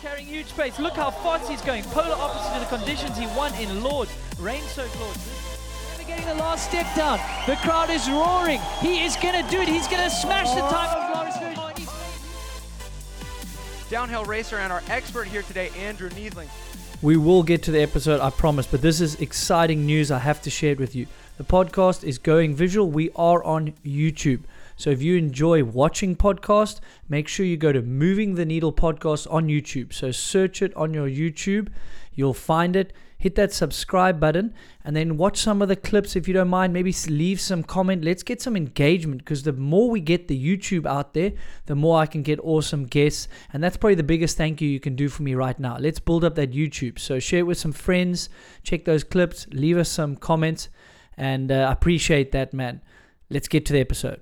Carrying huge pace. Look how fast he's going. Polar opposite to the conditions he won in Lord's. Rain-soaked Lord's. Never getting the last step down. The crowd is roaring. He is going to do it. He's going to smash the time of Loris Vergier. Downhill racer and our expert here today, Andrew Neethling. We will get to the episode, I promise, but this is exciting news. I have to share it with you. The podcast is going visual. We are on YouTube. So if you enjoy watching podcasts, make sure you go to Moving the Needle Podcast on YouTube. So search it on your YouTube. You'll find it. Hit that subscribe button and then watch some of the clips if you don't mind. Maybe leave some comment. Let's get some engagement, because the more we get the YouTube out there, the more I can get awesome guests. And that's probably the biggest thank you you can do for me right now. Let's build up that YouTube. So share it with some friends. Check those clips. Leave us some comments. And I appreciate that, man. Let's get to the episode.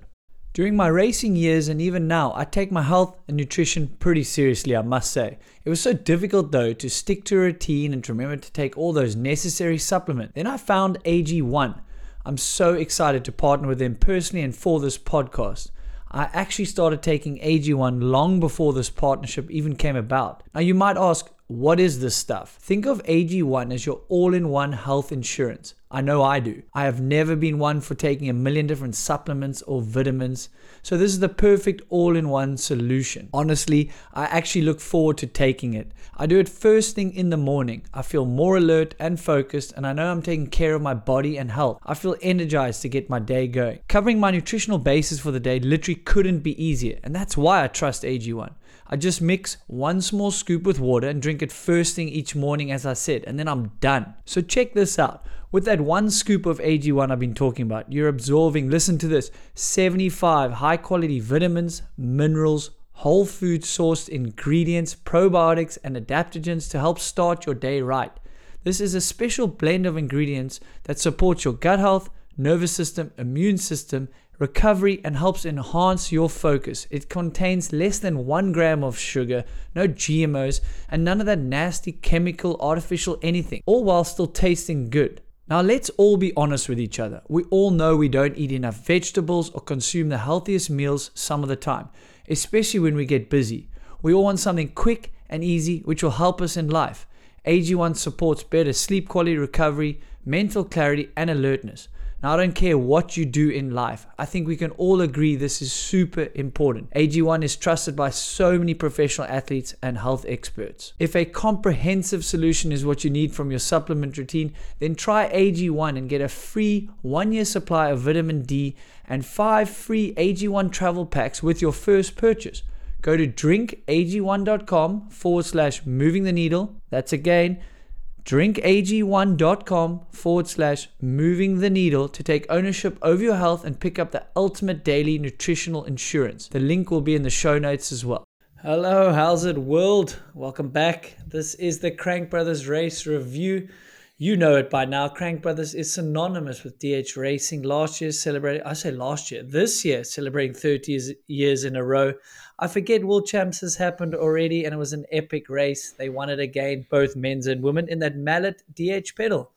During my racing years and even now, I take my health and nutrition pretty seriously, I must say. It was so difficult though to stick to a routine and to remember to take all those necessary supplements. Then I found AG1. I'm so excited to partner with them personally and for this podcast. I actually started taking AG1 long before this partnership even came about. Now you might ask, what is this stuff? Think of AG1 as your all-in-one health insurance. I know I do. I have never been one for taking 1 million different supplements or vitamins. So this is the perfect all-in-one solution. Honestly, I actually look forward to taking it. I do it first thing in the morning. I feel more alert and focused, and I know I'm taking care of my body and health. I feel energized to get my day going. Covering my nutritional basis for the day literally couldn't be easier, and that's why I trust AG1. I just mix one small scoop with water and drink it first thing each morning, as I said, and then I'm done. So check this out. With that one scoop of AG1 I've been talking about, you're absorbing, listen to this, 75 high quality vitamins, minerals, whole food sourced ingredients, probiotics and adaptogens to help start your day right. This is a special blend of ingredients that supports your gut health, nervous system, immune system, recovery, and helps enhance your focus. It contains less than 1 gram of sugar, no GMOs, and none of that nasty chemical, artificial anything, all while still tasting good. Now let's all be honest with each other. We all know we don't eat enough vegetables or consume the healthiest meals some of the time, especially when we get busy. We all want something quick and easy, which will help us in life. AG1 supports better sleep quality, recovery, mental clarity, and alertness. Now, I don't care what you do in life. I think we can all agree this is super important. AG1 is trusted by so many professional athletes and health experts. If a comprehensive solution is what you need from your supplement routine, then try AG1 and get a free 1-year supply of vitamin D and 5 free AG1 travel packs with your first purchase. Go to drinkag1.com/moving the needle. That's again, drinkag1.com/moving the needle to take ownership over your health and pick up the ultimate daily nutritional insurance. The link will be in the show notes as well. Hello, how's it world? Welcome back. This is the Crank Brothers Race Review. You know it by now. Crank Brothers is synonymous with DH Racing. This year celebrating 30 years in a row. I forget World Champs has happened already, and it was an epic race. They won it again, both men's and women, in that mallet DH pedal.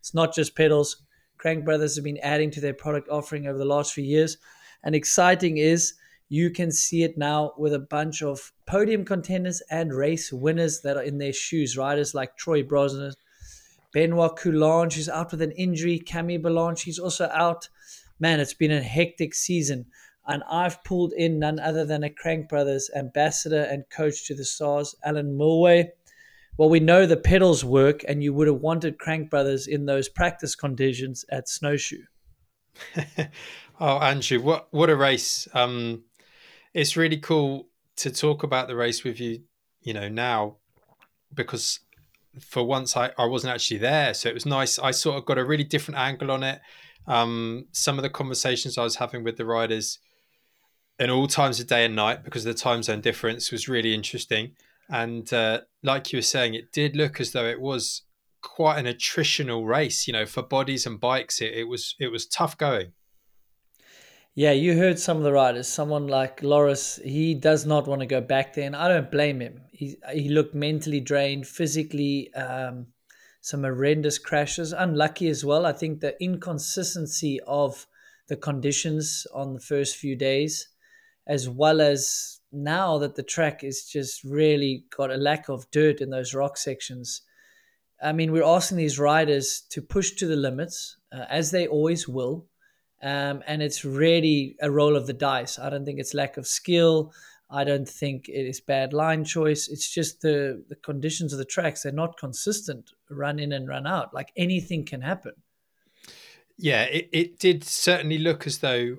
It's not just pedals. Crank Brothers have been adding to their product offering over the last few years. And exciting is you can see it now with a bunch of podium contenders and race winners that are in their shoes. Riders like Troy Brosnan, Benoît Coulanges, who's out with an injury. Camille Belange, he's also out. Man, it's been a hectic season. And I've pulled in none other than a Crank Brothers ambassador and coach to the stars, Alan Milway. Well, we know the pedals work, and you would have wanted Crank Brothers in those practice conditions at Snowshoe. Oh, Andrew, what a race. It's really cool to talk about the race with you, you know, now, because for once I wasn't actually there. So it was nice. I sort of got a really different angle on it. Some of the conversations I was having with the riders in all times of day and night because of the time zone difference was really interesting. And like you were saying, it did look as though it was quite an attritional race, you know, for bodies and bikes. It was tough going. Yeah, you heard some of the riders. Someone like Loris, he does not want to go back there, and I don't blame him. He looked mentally drained, physically, some horrendous crashes, unlucky as well. I think the inconsistency of the conditions on the first few days, as well as now that the track is just really got a lack of dirt in those rock sections, I mean, we're asking these riders to push to the limits, as they always will. And it's really a roll of the dice. I don't think it's lack of skill. I don't think it is bad line choice. It's just the conditions of the tracks. They're not consistent run in and run out. Like anything can happen. Yeah, it did certainly look as though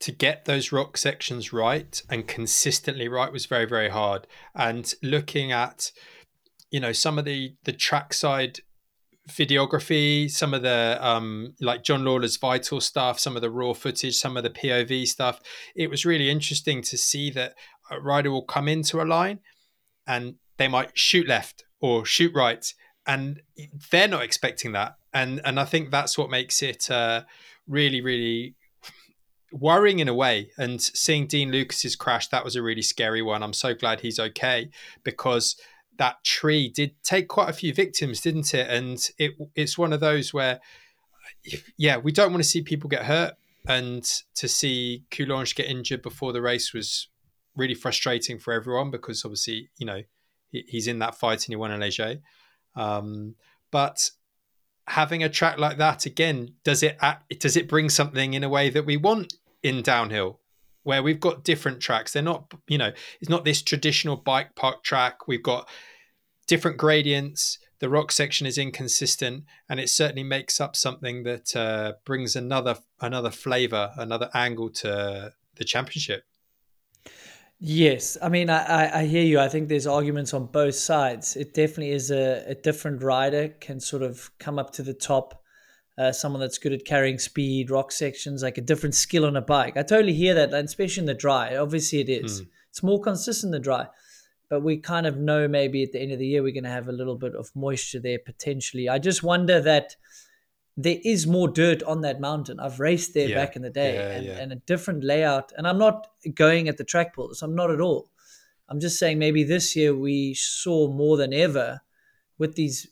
to get those rock sections right and consistently right was very, very hard. And looking at, you know, some of the trackside videography, some of the like John Lawler's vital stuff, some of the raw footage, some of the POV stuff, it was really interesting to see that a rider will come into a line and they might shoot left or shoot right, and they're not expecting that. And I think that's what makes it really, really worrying in a way. And seeing Dean Lucas's crash, that was a really scary one. I'm so glad he's okay, because that tree did take quite a few victims, didn't it? And it's one of those where, yeah, we don't want to see people get hurt. And to see Coulanges get injured before the race was really frustrating for everyone, because obviously, you know, he's in that fight and he won in Leger. But having a track like that again, does it bring something in a way that we want in downhill, where we've got different tracks? They're not, you know, it's not this traditional bike park track. We've got different gradients. The rock section is inconsistent, and it certainly makes up something that brings another flavor, another angle to the championship. Yes, I mean, I hear you. I think there's arguments on both sides. It definitely is a different rider can sort of come up to the top. Someone that's good at carrying speed, rock sections, like a different skill on a bike. I totally hear that, and especially in the dry. Obviously it is. It's more consistent in the dry. But we kind of know maybe at the end of the year we're going to have a little bit of moisture there potentially. I just wonder that there is more dirt on that mountain. I've raced there back in the day and a different layout. And I'm not going at the track builders. I'm not at all. I'm just saying maybe this year we saw more than ever with these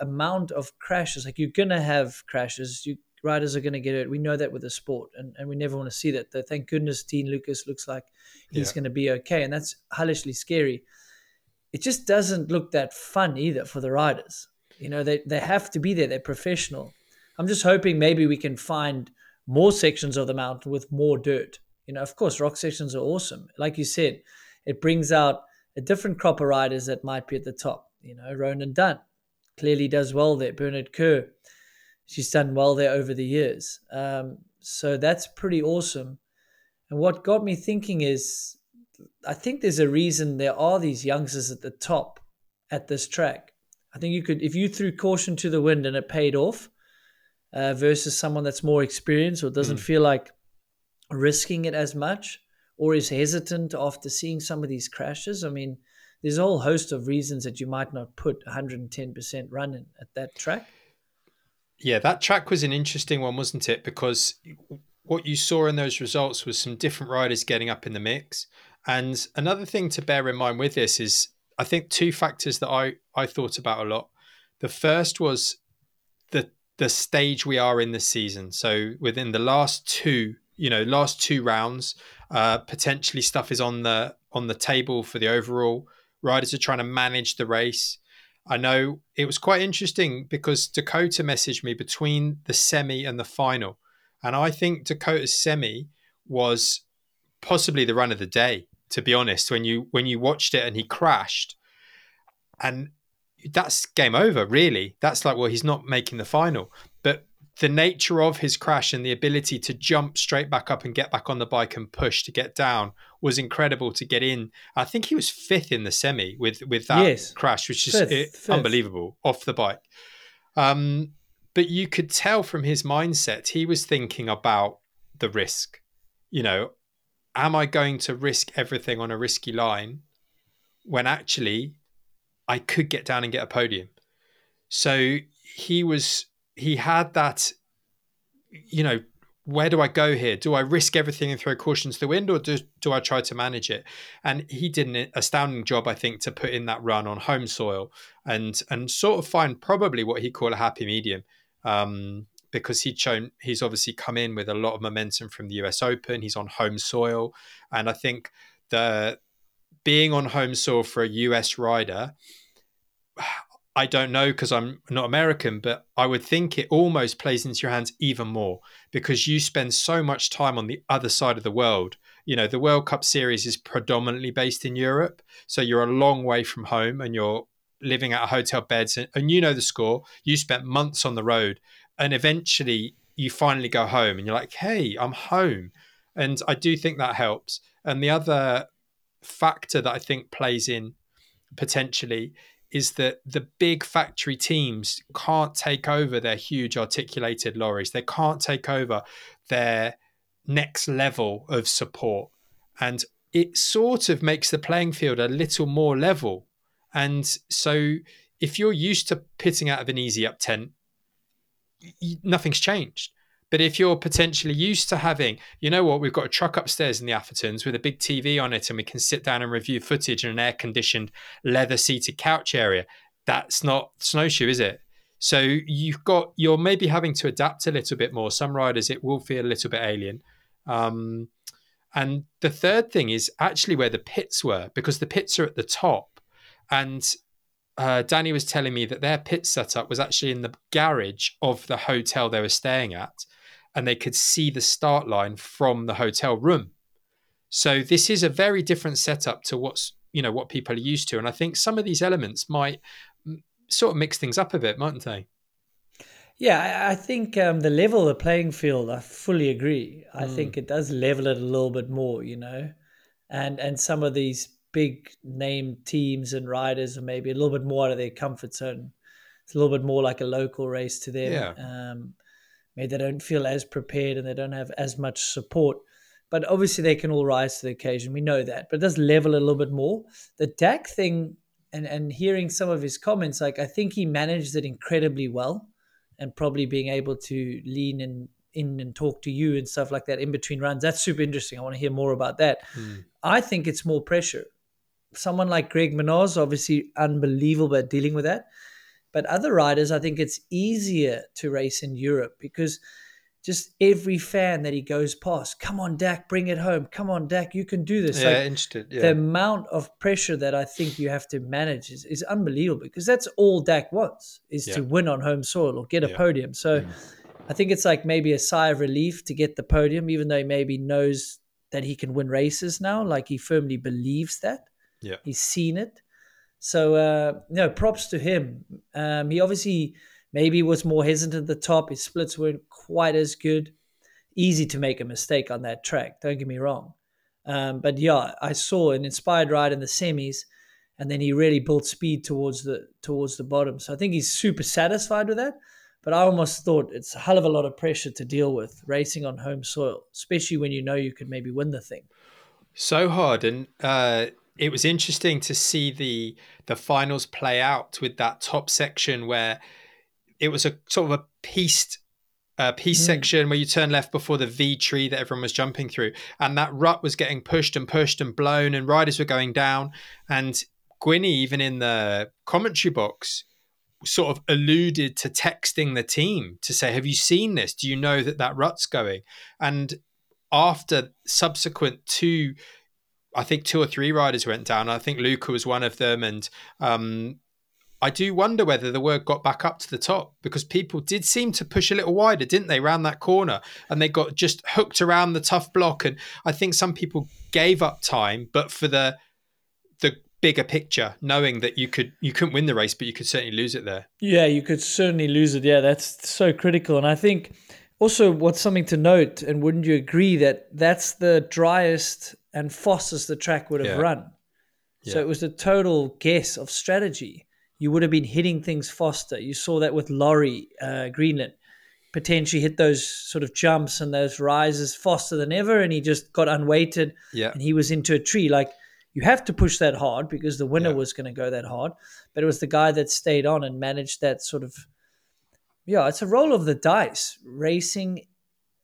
amount of crashes. Like, you're going to have crashes. Riders are going to get hurt. We know that with the sport, and we never want to see that. Thank goodness Dean Lucas looks like he's going to be okay. And that's hellishly scary. It just doesn't look that fun either for the riders. You know, they have to be there. They're professional. I'm just hoping maybe we can find more sections of the mountain with more dirt. You know, of course, rock sections are awesome. Like you said, it brings out a different crop of riders that might be at the top. You know, Ronan Dunne clearly does well there. Bernard Kerr, she's done well there over the years. So that's pretty awesome. And what got me thinking is, I think there's a reason there are these youngsters at the top at this track. I think you could, if you threw caution to the wind and it paid off, versus someone that's more experienced or doesn't feel like risking it as much, or is hesitant after seeing some of these crashes. I mean, there's a whole host of reasons that you might not put 110% run in at that track. Yeah, that track was an interesting one, wasn't it? Because what you saw in those results was some different riders getting up in the mix. And another thing to bear in mind with this is, I think, two factors that I thought about a lot. The first was the stage we are in this season. So within the last two rounds, potentially stuff is on the table for the overall. Riders are trying to manage the race. I know it was quite interesting because Dakota messaged me between the semi and the final. And I think Dakota's semi was possibly the run of the day, to be honest, when you watched it and he crashed. And that's game over, really. That's like, well, he's not making the final. But the nature of his crash and the ability to jump straight back up and get back on the bike and push to get down was incredible to get in. I think he was fifth in the semi with that crash, which is unbelievable, off the bike. But you could tell from his mindset, he was thinking about the risk. You know, am I going to risk everything on a risky line when actually I could get down and get a podium? So he had that, you know, where do I go here? Do I risk everything and throw caution to the wind, or do I try to manage it? And he did an astounding job, I think, to put in that run on home soil and sort of find probably what he'd call a happy medium, because he's obviously come in with a lot of momentum from the US Open. He's on home soil. And I think being on home soil for a US rider, I don't know because I'm not American, but I would think it almost plays into your hands even more because you spend so much time on the other side of the world. You know, the World Cup series is predominantly based in Europe. So you're a long way from home and you're living out of hotel beds and you know the score. You spent months on the road and eventually you finally go home and you're like, hey, I'm home. And I do think that helps. And the other factor that I think plays in potentially is that the big factory teams can't take over their huge articulated lorries. They can't take over their next level of support. And it sort of makes the playing field a little more level. And so if you're used to pitting out of an easy up tent, nothing's changed. But if you're potentially used to having, you know what, we've got a truck upstairs in the Athertons with a big TV on it and we can sit down and review footage in an air-conditioned leather-seated couch area, that's not Snowshoe, is it? So you're maybe having to adapt a little bit more. Some riders, it will feel a little bit alien. And the third thing is actually where the pits were, because the pits are at the top. And Danny was telling me that their pit setup was actually in the garage of the hotel they were staying at. And they could see the start line from the hotel room. So this is a very different setup to what people are used to. And I think some of these elements might sort of mix things up a bit, mightn't they? Yeah, I think the level of the playing field, I fully agree. I think it does level it a little bit more, you know, and some of these big name teams and riders are maybe a little bit more out of their comfort zone. It's a little bit more like a local race to them. Yeah. Maybe they don't feel as prepared and they don't have as much support. But obviously they can all rise to the occasion. We know that. But it does level a little bit more. The Dak thing and hearing some of his comments, like I think he managed it incredibly well and probably being able to lean in and talk to you and stuff like that in between runs. That's super interesting. I want to hear more about that. I think it's more pressure. Someone like Greg Minnaar is obviously unbelievable at dealing with that. But other riders, I think it's easier to race in Europe because just every fan that he goes past, come on, Dak, bring it home. Come on, Dak, you can do this. Yeah, like, interested. Yeah. The amount of pressure that I think you have to manage is unbelievable because that's all Dak wants is to win on home soil or get a podium. So I think it's like maybe a sigh of relief to get the podium, even though he maybe knows that he can win races now. Like he firmly believes that. Yeah, he's seen it. So, props to him. He obviously maybe was more hesitant at the top. His splits weren't quite as good. Easy to make a mistake on that track. Don't get me wrong. But yeah, I saw an inspired ride in the semis and then he really built speed towards the bottom. So I think he's super satisfied with that. But I almost thought it's a hell of a lot of pressure to deal with racing on home soil, especially when you know you could maybe win the thing. So hard. And, it was interesting to see the finals play out with that top section where it was a sort of a pieced section where you turn left before the V tree that everyone was jumping through. And that rut was getting pushed and blown and riders were going down. And Gwinny, even in the commentary box, sort of alluded to texting the team to say, have you seen this? Do you know that rut's going? And after subsequent to... I think two or three riders went down. I think Luca was one of them. And I do wonder whether the word got back up to the top because people did seem to push a little wider, didn't they, around that corner? And they got just hooked around the tough block. And I think some people gave up time, but for the bigger picture, knowing that you couldn't win the race, but you could certainly lose it there. Yeah, you could certainly lose it. Yeah, that's so critical. And I think also what's something to note, and wouldn't you agree that that's the driest and fastest the track would have run. Yeah. So it was a total guess of strategy. You would have been hitting things faster. You saw that with Laurie Greenland, potentially hit those sort of jumps and those rises faster than ever, and he just got unweighted and he was into a tree. Like you have to push that hard because the winner was going to go that hard, but it was the guy that stayed on and managed that sort of, it's a roll of the dice racing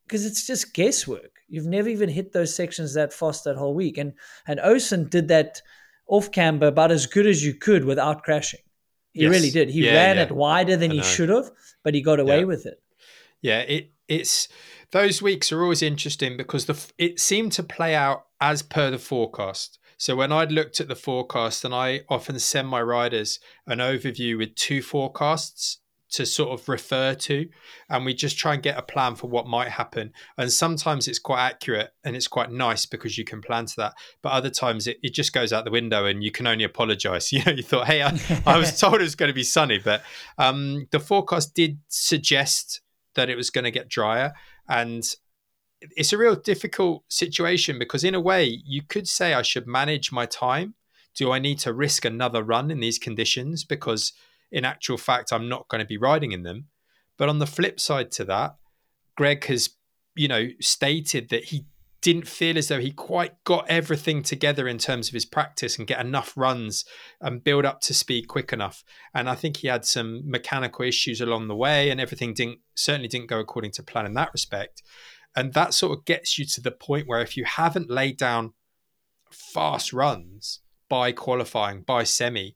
because it's just guesswork. You've never even hit those sections that fast that whole week. And Oisín did that off camber about as good as you could without crashing. He really did. He ran it wider than he should have, but he got away with it. Yeah, it's Those weeks are always interesting because it seemed to play out as per the forecast. So when I'd looked at the forecast, and I often send my riders an overview with two forecasts to sort of refer to, and we just try and get a plan for what might happen. And sometimes it's quite accurate and it's quite nice because you can plan to that. But other times it just goes out the window and you can only apologize. You know, you thought, hey, I was told it was going to be sunny, but the forecast did suggest that it was going to get drier. And it's a real difficult situation because in a way you could say I should manage my time. Do I need to risk another run in these conditions? Because in actual fact, I'm not going to be riding in them. But on the flip side to that, Greg has, you know, stated that he didn't feel as though he quite got everything together in terms of his practice and get enough runs and build up to speed quick enough. And I think he had some mechanical issues along the way and everything certainly didn't go according to plan in that respect. And that sort of gets you to the point where if you haven't laid down fast runs by qualifying, by semi,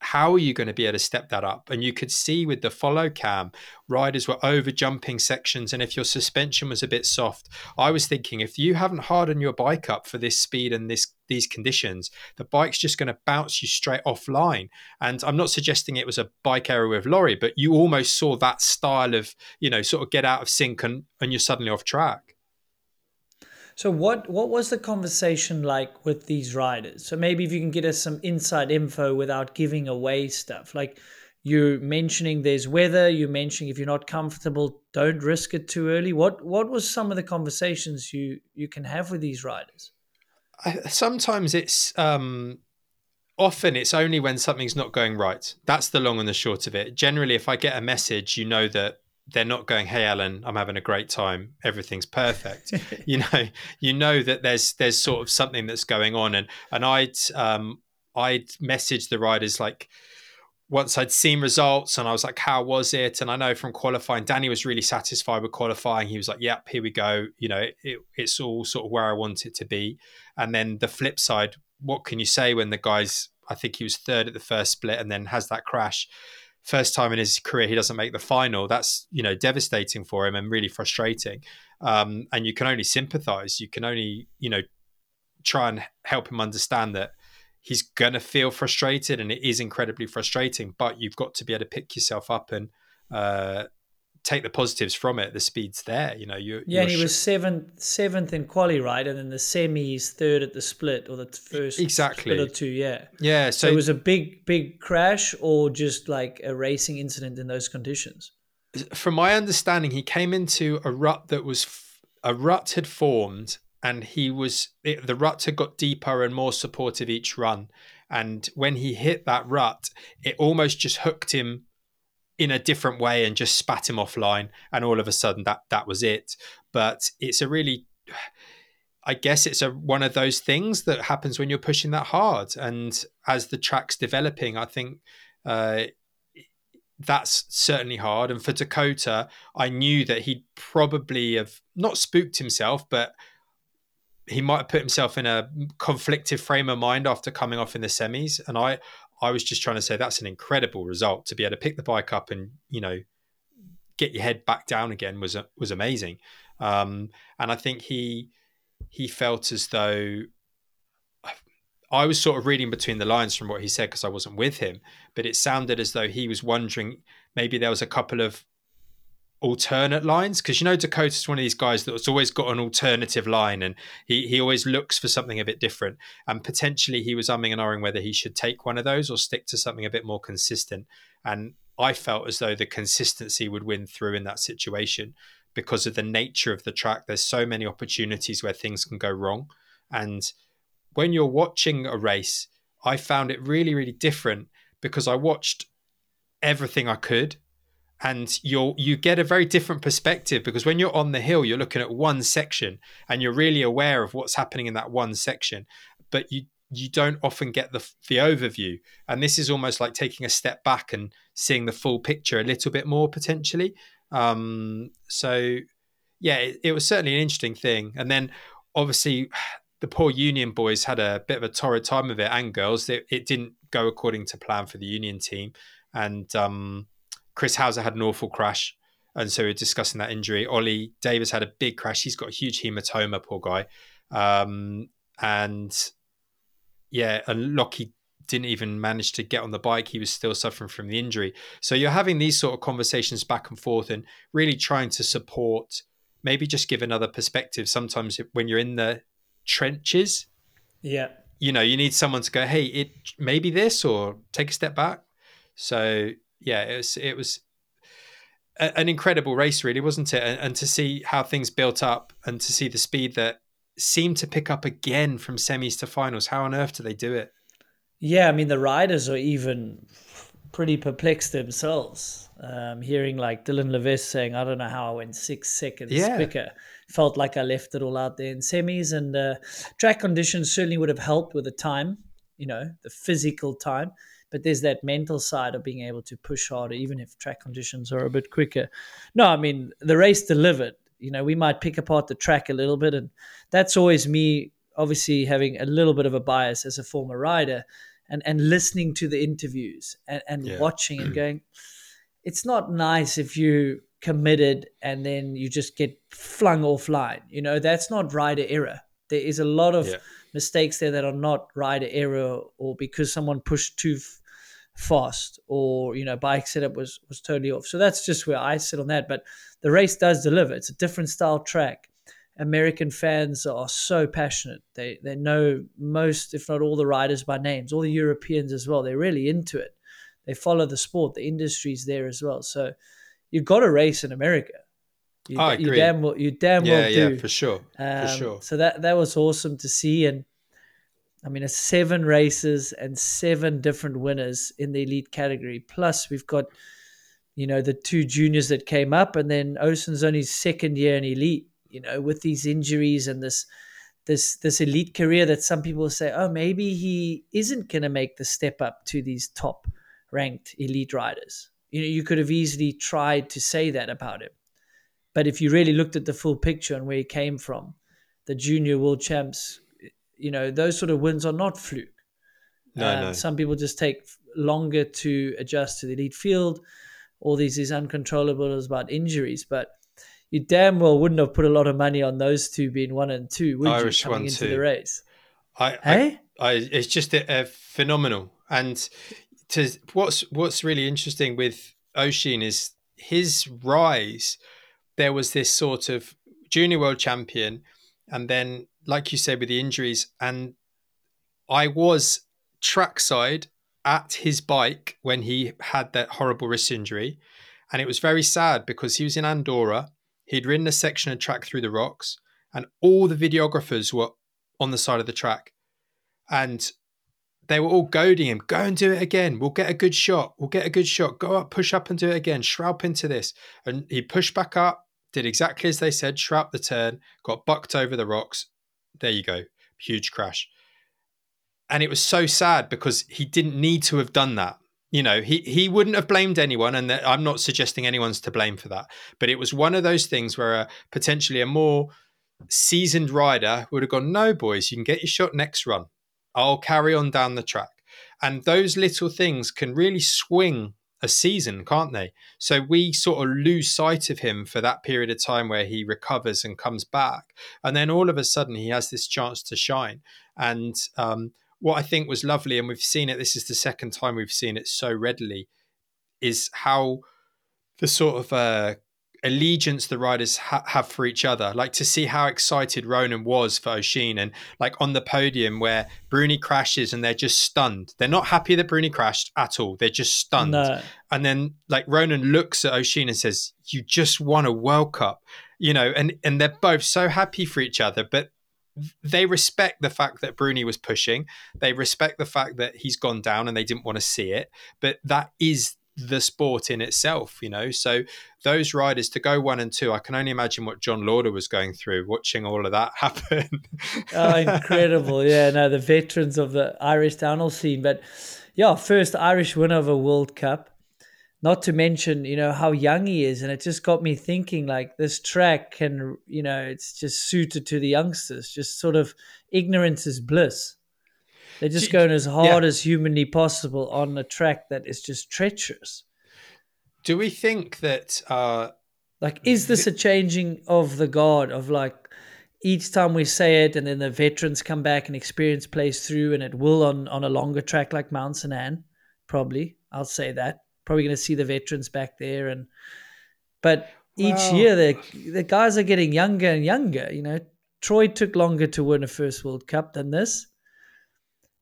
how are you going to be able to step that up? And you could see with the follow cam, riders were over jumping sections. And if your suspension was a bit soft, I was thinking, if you haven't hardened your bike up for this speed and these conditions, the bike's just going to bounce you straight offline. And I'm not suggesting it was a bike error with Laurie, but you almost saw that style of, you know, sort of get out of sync and you're suddenly off track. So what was the conversation like with these riders? So maybe if you can get us some inside info without giving away stuff. Like you're mentioning there's weather, you're mentioning if you're not comfortable, don't risk it too early. What was some of the conversations you can have with these riders? Sometimes it's often it's only when something's not going right. That's the long and the short of it. Generally, if I get a message, you know that they're not going, hey, Alan, I'm having a great time. Everything's perfect. you know that there's sort of something that's going on. And I'd message the riders like once I'd seen results and I was like, how was it? And I know from qualifying, Danny was really satisfied with qualifying. He was like, yep, here we go. You know, it's all sort of where I want it to be. And then the flip side, what can you say when the guy's, I think he was third at the first split and then has that crash. First time in his career, he doesn't make the final. That's, you know, devastating for him and really frustrating. And you can only sympathize. You can only, you know, try and help him understand that he's going to feel frustrated and it is incredibly frustrating, but you've got to be able to pick yourself up and take the positives from it. The speed's there, you know. And he was seventh in quali, right? And then the semi is third at the split or the first split or two, yeah. So it was a big crash or just like a racing incident in those conditions. From my understanding, he came into a rut that was a rut had formed, and the rut had got deeper and more supportive each run. And when he hit that rut, it almost just hooked him in a different way and just spat him offline. And all of a sudden that was it. But it's a really, I guess it's one of those things that happens when you're pushing that hard. And as the track's developing, I think that's certainly hard. And for Dakota, I knew that he'd probably have not spooked himself, but he might have put himself in a conflicted frame of mind after coming off in the semis. And I was just trying to say that's an incredible result to be able to pick the bike up and, you know, get your head back down again was amazing. And I think he felt as though I was sort of reading between the lines from what he said because I wasn't with him, but it sounded as though he was wondering maybe there was a couple of alternate lines, because, you know, Dakota's one of these guys that's always got an alternative line and he always looks for something a bit different, and potentially he was umming and ahhing whether he should take one of those or stick to something a bit more consistent. And I felt as though the consistency would win through in that situation because of the nature of the track. There's so many opportunities where things can go wrong, and when you're watching a race, I found it really, really different because I watched everything I could. And you get a very different perspective because when you're on the hill, you're looking at one section and you're really aware of what's happening in that one section, but you don't often get the overview. And this is almost like taking a step back and seeing the full picture a little bit more potentially. So yeah, it was certainly an interesting thing. And then obviously the poor Union boys had a bit of a torrid time of it, and girls. It didn't go according to plan for the Union team. And Chris Hauser had an awful crash And so we were discussing that injury. Ollie Davis had a big crash. He's got a huge hematoma, poor guy. And yeah, and Lockie didn't even manage to get on the bike. He was still suffering from the injury. So you're having these sort of conversations back and forth and really trying to support, maybe just give another perspective. Sometimes when you're in the trenches, yeah, you know, you need someone to go, hey, it maybe this, or take a step back. So yeah, it was an incredible race, really, wasn't it? And to see how things built up and to see the speed that seemed to pick up again from semis to finals. How on earth do they do it? Yeah, I mean, the riders are even pretty perplexed themselves. Hearing like Dylan Lewis saying, I don't know how I went 6 seconds quicker. Felt like I left it all out there in semis, and track conditions certainly would have helped with the time, you know, the physical time. But there's that mental side of being able to push harder, even if track conditions are a bit quicker. No, I mean, the race delivered. You know, we might pick apart the track a little bit, and that's always me, obviously having a little bit of a bias as a former rider, and listening to the interviews and watching and going, it's not nice if you committed and then you just get flung offline. You know, that's not rider error. There is a lot of mistakes there that are not rider error, or because someone pushed too fast, or, you know, bike setup was totally off. So that's just where I sit on that. But the race does deliver. It's a different style track. American fans are so passionate. They know most, if not all, the riders by names, all the Europeans as well. They're really into it. They follow the sport. The industry's there as well. So you've got to race in America. I agree. You damn well do. Yeah, for sure. So that was awesome to see. And I mean, it's 7 races and 7 different winners in the elite category. Plus we've got, you know, the 2 juniors that came up, and then Oisín's only second year in elite. You know, with these injuries and this elite career that some people say, oh, maybe he isn't going to make the step up to these top-ranked elite riders. You know, you could have easily tried to say that about him. But if you really looked at the full picture and where he came from, the junior world champs, you know, those sort of wins are not fluke. No. Some people just take longer to adjust to the elite field, all these uncontrollables about injuries. But you damn well wouldn't have put a lot of money on those 2 being 1 and 2, would Irish you, coming into the race? It's just a phenomenal. And to what's really interesting with Oisín is his rise. There was this sort of junior world champion, and then, like you said, with the injuries. And I was trackside at his bike when he had that horrible wrist injury, and it was very sad because he was in Andorra. He'd ridden a section of track through the rocks, and all the videographers were on the side of the track. And they were all goading him, go and do it again. We'll get a good shot. Go up, push up and do it again. Shroud into this. And he pushed back up, did exactly as they said, shroud the turn, got bucked over the rocks. There you go. Huge crash. And it was so sad because he didn't need to have done that. You know, he wouldn't have blamed anyone, and I'm not suggesting anyone's to blame for that. But it was one of those things where potentially a more seasoned rider would have gone, no, boys, you can get your shot next run. I'll carry on down the track. And those little things can really swing a season, can't they? So we sort of lose sight of him for that period of time where he recovers and comes back. And then all of a sudden he has this chance to shine. And, what I think was lovely, and we've seen it, this is the second time we've seen it so readily, is how the sort of allegiance the riders have for each other. Like to see how excited Ronan was for Oisín, and like on the podium where Bruni crashes and they're just stunned. They're not happy that Bruni crashed at all. They're just stunned. No. And then like Ronan looks at Oisín and says, you just won a World Cup, you know, and they're both so happy for each other. But they respect the fact that Bruni was pushing. They respect the fact that he's gone down and they didn't want to see it. But that is the sport in itself, you know. So those riders to go 1 and 2, I can only imagine what John Lauder was going through watching all of that happen. Oh, incredible. Yeah, no, the veterans of the Irish downhill scene. But yeah, first Irish winner of a World Cup. Not to mention, you know, how young he is. And it just got me thinking, like, this track can, you know, it's just suited to the youngsters. Just sort of ignorance is bliss. They're just going as hard as humanly possible on a track that is just treacherous. Do we think that Like, is this a changing of the guard of, like, each time we say it and then the veterans come back and experience plays through, and it will on a longer track like Mont-Sainte-Anne, probably. I'll say that. Probably going to see the veterans back there. And but each year the guys are getting younger and younger. You know, Troy took longer to win a first World Cup than this.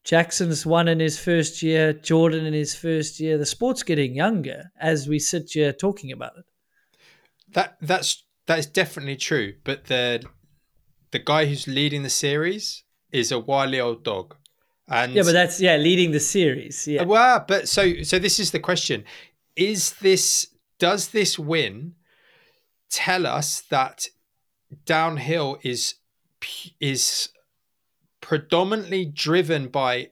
Jackson's won in his first year, Jordan in his first year. The sport's getting younger as we sit here talking about it. That is definitely true. But the guy who's leading the series is a wily old dog. And yeah, but that's leading the series. Yeah. Well, but so this is the question: does this win tell us that downhill is predominantly driven by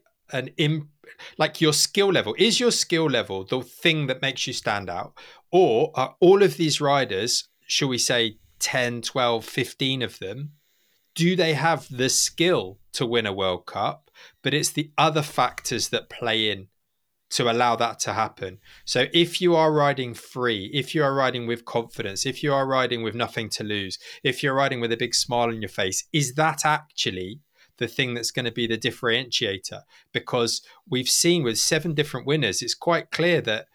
like your skill level? Is your skill level the thing that makes you stand out? Or are all of these riders, shall we say 10, 12, 15 of them, do they have the skill to win a World Cup? But it's the other factors that play in to allow that to happen. So if you are riding free, if you are riding with confidence, if you are riding with nothing to lose, if you're riding with a big smile on your face, is that actually the thing that's going to be the differentiator? Because we've seen with 7 different winners, it's quite clear that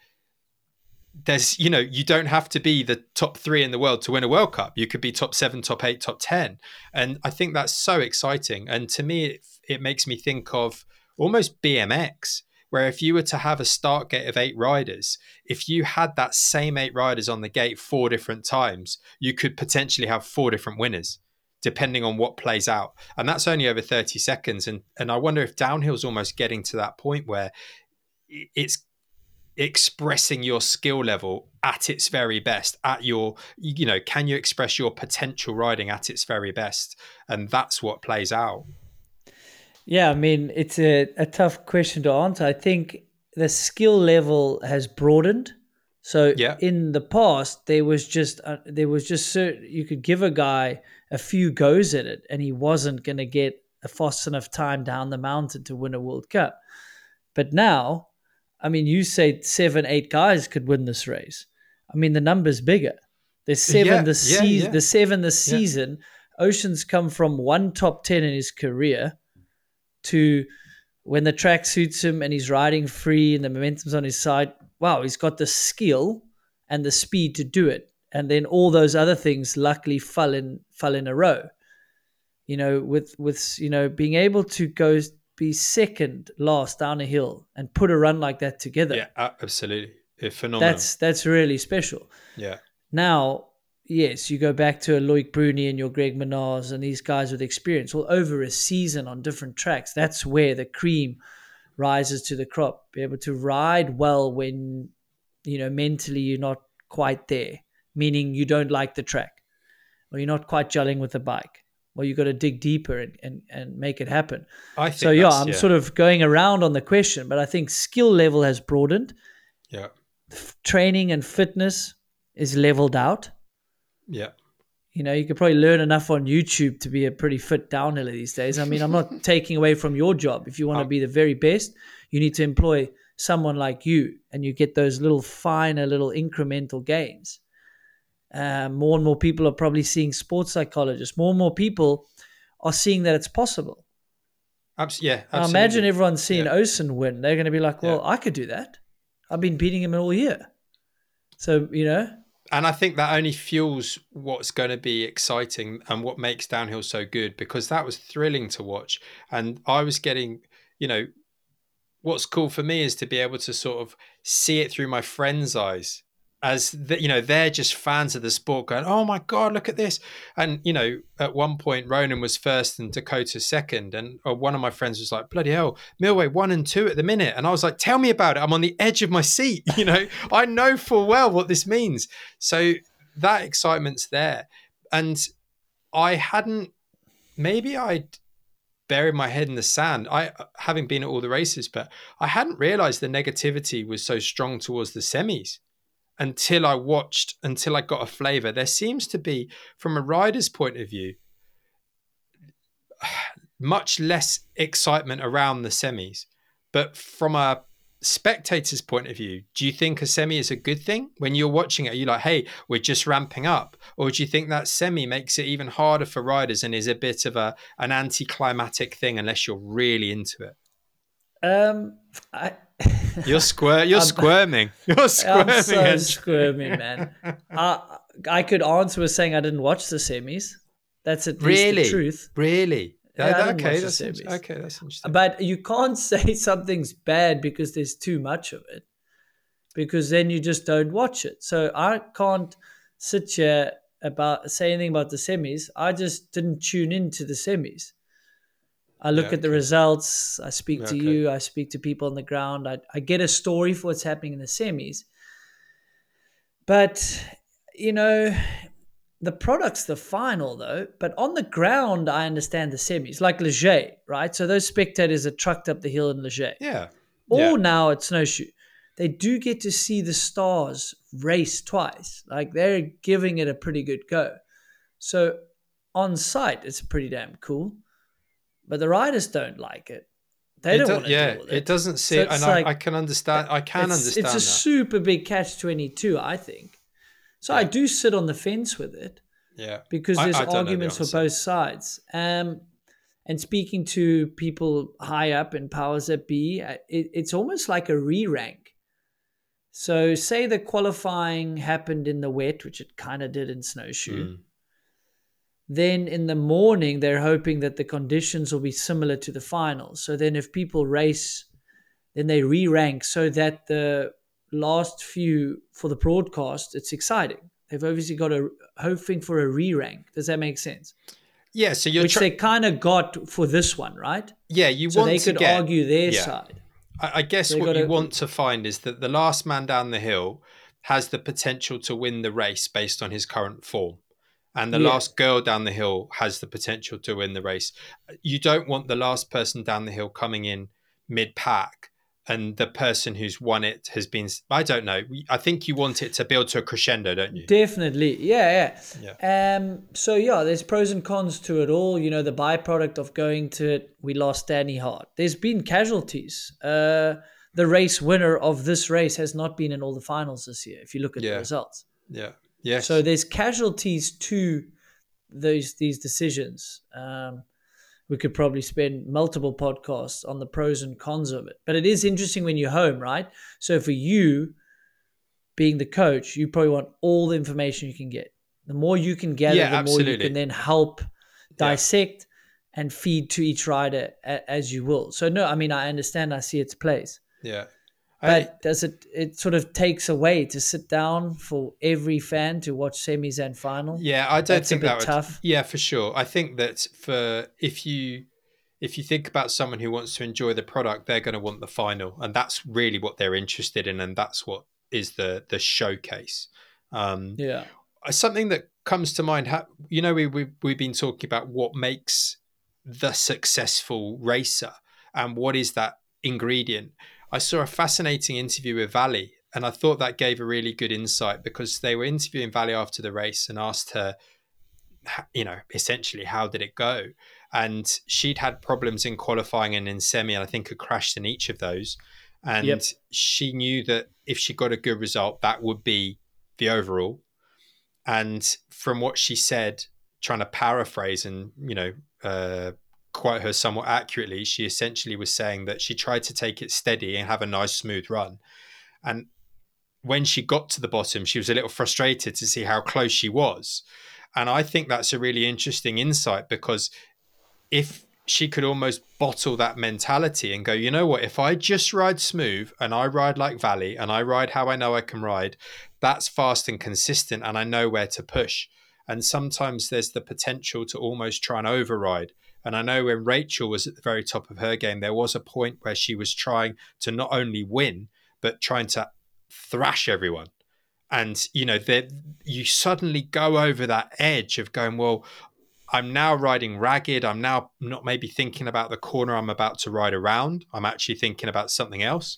there's, you know, you don't have to be the top 3 in the world to win a World Cup. You could be top 7, top 8, top 10. And I think that's so exciting. And to me, it makes me think of almost BMX, where if you were to have a start gate of 8 riders, if you had that same 8 riders on the gate 4 different times, you could potentially have 4 different winners, depending on what plays out. And that's only over 30 seconds. And I wonder if downhill's almost getting to that point where it's expressing your skill level at its very best, at your, you know, can you express your potential riding at its very best? And that's what plays out. Yeah, I mean, it's a tough question to answer. I think the skill level has broadened. So in the past, you could give a guy a few goes at it and he wasn't going to get a fast enough time down the mountain to win a World Cup. But now, I mean, you say 7, 8 guys could win this race. I mean, the number's bigger. There's 7 this season. Yeah. The 7 this season. Oisín's come from 1 top 10 in his career to when the track suits him and he's riding free and the momentum's on his side. Wow, he's got the skill and the speed to do it. And then all those other things luckily fell in a row. You know, with you know, being able to be second last down a hill and put a run like that together. Yeah, absolutely. Phenomenal. That's really special. Yeah. Now, yes, you go back to a Loic Bruni and your Greg Minnaars and these guys with experience all over a season on different tracks. That's where the cream rises to the crop. Be able to ride well when, you know, mentally you're not quite there, meaning you don't like the track or you're not quite gelling with the bike. Well, you've got to dig deeper and make it happen. I think so. Yeah, I'm sort of going around on the question, but I think skill level has broadened. Yeah. Training and fitness is leveled out. Yeah. You know, you could probably learn enough on YouTube to be a pretty fit downhiller these days. I mean, I'm not taking away from your job. If you want to be the very best, you need to employ someone like you, and you get those little finer, little incremental gains. More and more people are probably seeing sports psychologists. More and more people are seeing that it's possible. Absolutely. Now imagine everyone's seeing Oisín win. They're going to be like, well, I could do that. I've been beating him all year. So, you know. And I think that only fuels what's going to be exciting and what makes downhill so good, because that was thrilling to watch. And I was getting, you know, what's cool for me is to be able to sort of see it through my friend's eyes. As you know, they're just fans of the sport going, oh my God, look at this. And, you know, at one point, Ronan was first and Dakota second. And one of my friends was like, bloody hell, Milway 1 and 2 at the minute. And I was like, tell me about it. I'm on the edge of my seat. You know, I know full well what this means. So that excitement's there. And I buried my head in the sand, I having been at all the races, but I hadn't realized the negativity was so strong towards the semis. Until I got a flavor. There seems to be, from a rider's point of view, much less excitement around the semis. But from a spectator's point of view, do you think a semi is a good thing? When you're watching it, are you like, hey, we're just ramping up? Or do you think that semi makes it even harder for riders and is a bit of an anticlimactic thing unless you're really into it? You're squirming. You're squirming. I'm so squirming, man. I could answer with saying I didn't watch the semis. That's at least the truth. Really? Okay, that's interesting. But you can't say something's bad because there's too much of it, because then you just don't watch it. So I can't sit here say anything about the semis. I just didn't tune into the semis. I look at the results. I speak to you. I speak to people on the ground. I get a story for what's happening in the semis. But, you know, the product's the final, though. But on the ground, I understand the semis, like Leger, right? So those spectators are trucked up the hill in Leger. Yeah. Or now at Snowshoe. They do get to see the stars race twice. Like, they're giving it a pretty good go. So on site, it's pretty damn cool. But the riders don't like it. They don't want to deal with it. It doesn't seem, so and like, I can understand. I can understand. It's a super big catch-22, I think. So I do sit on the fence with it. Yeah. Because there's arguments for both sides. And speaking to people high up in powers that be, it's almost like a re-rank. So say the qualifying happened in the wet, which it kind of did in Snowshoe. Mm. Then in the morning, they're hoping that the conditions will be similar to the finals. So then if people race, then they re-rank so that the last few for the broadcast, it's exciting. They've obviously got a hoping for a re-rank. Does that make sense? Yeah. So you're they kind of got for this one, right? Yeah. You so want they to could get, argue their side. I guess what you want to find is that the last man down the hill has the potential to win the race based on his current form. And the last girl down the hill has the potential to win the race. You don't want the last person down the hill coming in mid-pack and the person who's won it has been, I don't know. I think you want it to build to a crescendo, don't you? Definitely. Yeah. So there's pros and cons to it all. You know, the byproduct of going to it, we lost Danny Hart. There's been casualties. The race winner of this race has not been in all the finals this year, if you look at the results. Yeah. Yes. So there's casualties to these decisions. We could probably spend multiple podcasts on the pros and cons of it. But it is interesting when you're home, right? So for you, being the coach, you probably want all the information you can get. The more you can gather, more you can then help dissect and feed to each rider as you will. So no, I mean, I understand. I see its place. Yeah. But does it sort of takes away to sit down for every fan to watch semis and final? Yeah, I don't think that's tough. Yeah, for sure. I think that if you think about someone who wants to enjoy the product, they're going to want the final, and that's really what they're interested in, and that's what is the showcase. Something that comes to mind, you know, we've been talking about what makes the successful racer and what is that ingredient. I saw a fascinating interview with Vali, and I thought that gave a really good insight because they were interviewing Vali after the race and asked her, you know, essentially, how did it go? And she'd had problems in qualifying and in semi, and I think had crashed in each of those. And she knew that if she got a good result, that would be the overall. And from what she said, trying to paraphrase and, you know, quote her somewhat accurately, she essentially was saying that she tried to take it steady and have a nice smooth run, and when she got to the bottom she was a little frustrated to see how close she was. And I think that's a really interesting insight, because if she could almost bottle that mentality and go, you know what, if I just ride smooth and I ride like Vali and I ride how I know I can ride, that's fast and consistent and I know where to push. And sometimes there's the potential to almost try and override. And I know when Rachel was at the very top of her game, there was a point where she was trying to not only win, but trying to thrash everyone. And, you know, you suddenly go over that edge of going, well, I'm now riding ragged. I'm now not maybe thinking about the corner I'm about to ride around. I'm actually thinking about something else.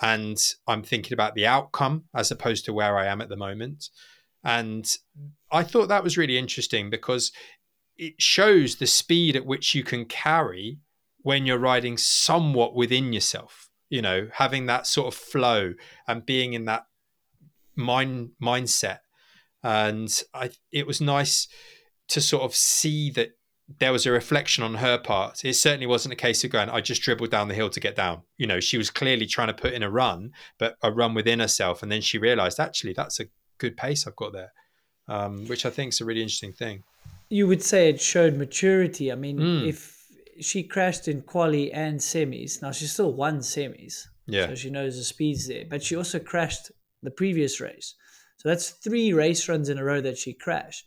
And I'm thinking about the outcome as opposed to where I am at the moment. And I thought that was really interesting because it shows the speed at which you can carry when you're riding somewhat within yourself. you know, having that sort of flow and being in that mindset. And it was nice to sort of see that there was a reflection on her part. It certainly wasn't a case of going, I just dribbled down the hill to get down. You know, she was clearly trying to put in a run, but a run within herself. And then she realized, actually, that's a good pace I've got there, which I think is a really interesting thing. You would say it showed maturity. I mean, if she crashed in quali and semis, now she still won semis. Yeah. So she knows the speeds there, but she also crashed the previous race. So that's 3 race runs in a row that she crashed.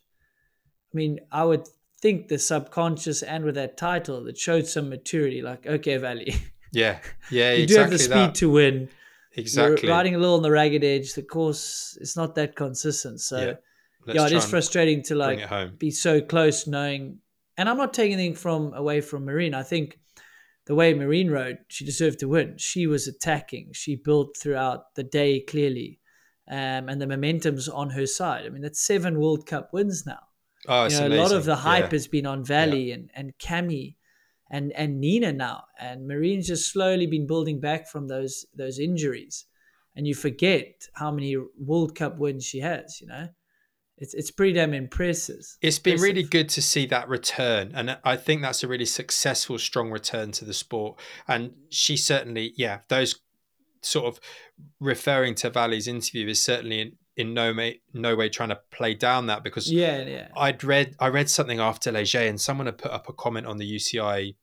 I mean, I would think the subconscious and with that title that showed some maturity, like, okay, Vali. Yeah, yeah, you do exactly have the speed that. To win. Exactly. You're riding a little on the ragged edge. The course, it's not that consistent. So, yeah it is frustrating to like be so close knowing. And I'm not taking anything away from Marine. I think the way Marine rode, she deserved to win. She was attacking. She built throughout the day clearly. And the momentum's on her side. I mean, that's 7 World Cup wins now. Oh, it's amazing. A lot of the hype has been on Vali and Cami and Nina now. And Marine's just slowly been building back from those injuries. And you forget how many World Cup wins she has, you know. It's pretty damn impressive. It's been really good to see that return. And I think that's a really successful, strong return to the sport. And she certainly, those sort of referring to Vali's interview is certainly in no way trying to play down that, because I read something after Leger and someone had put up a comment on the UCI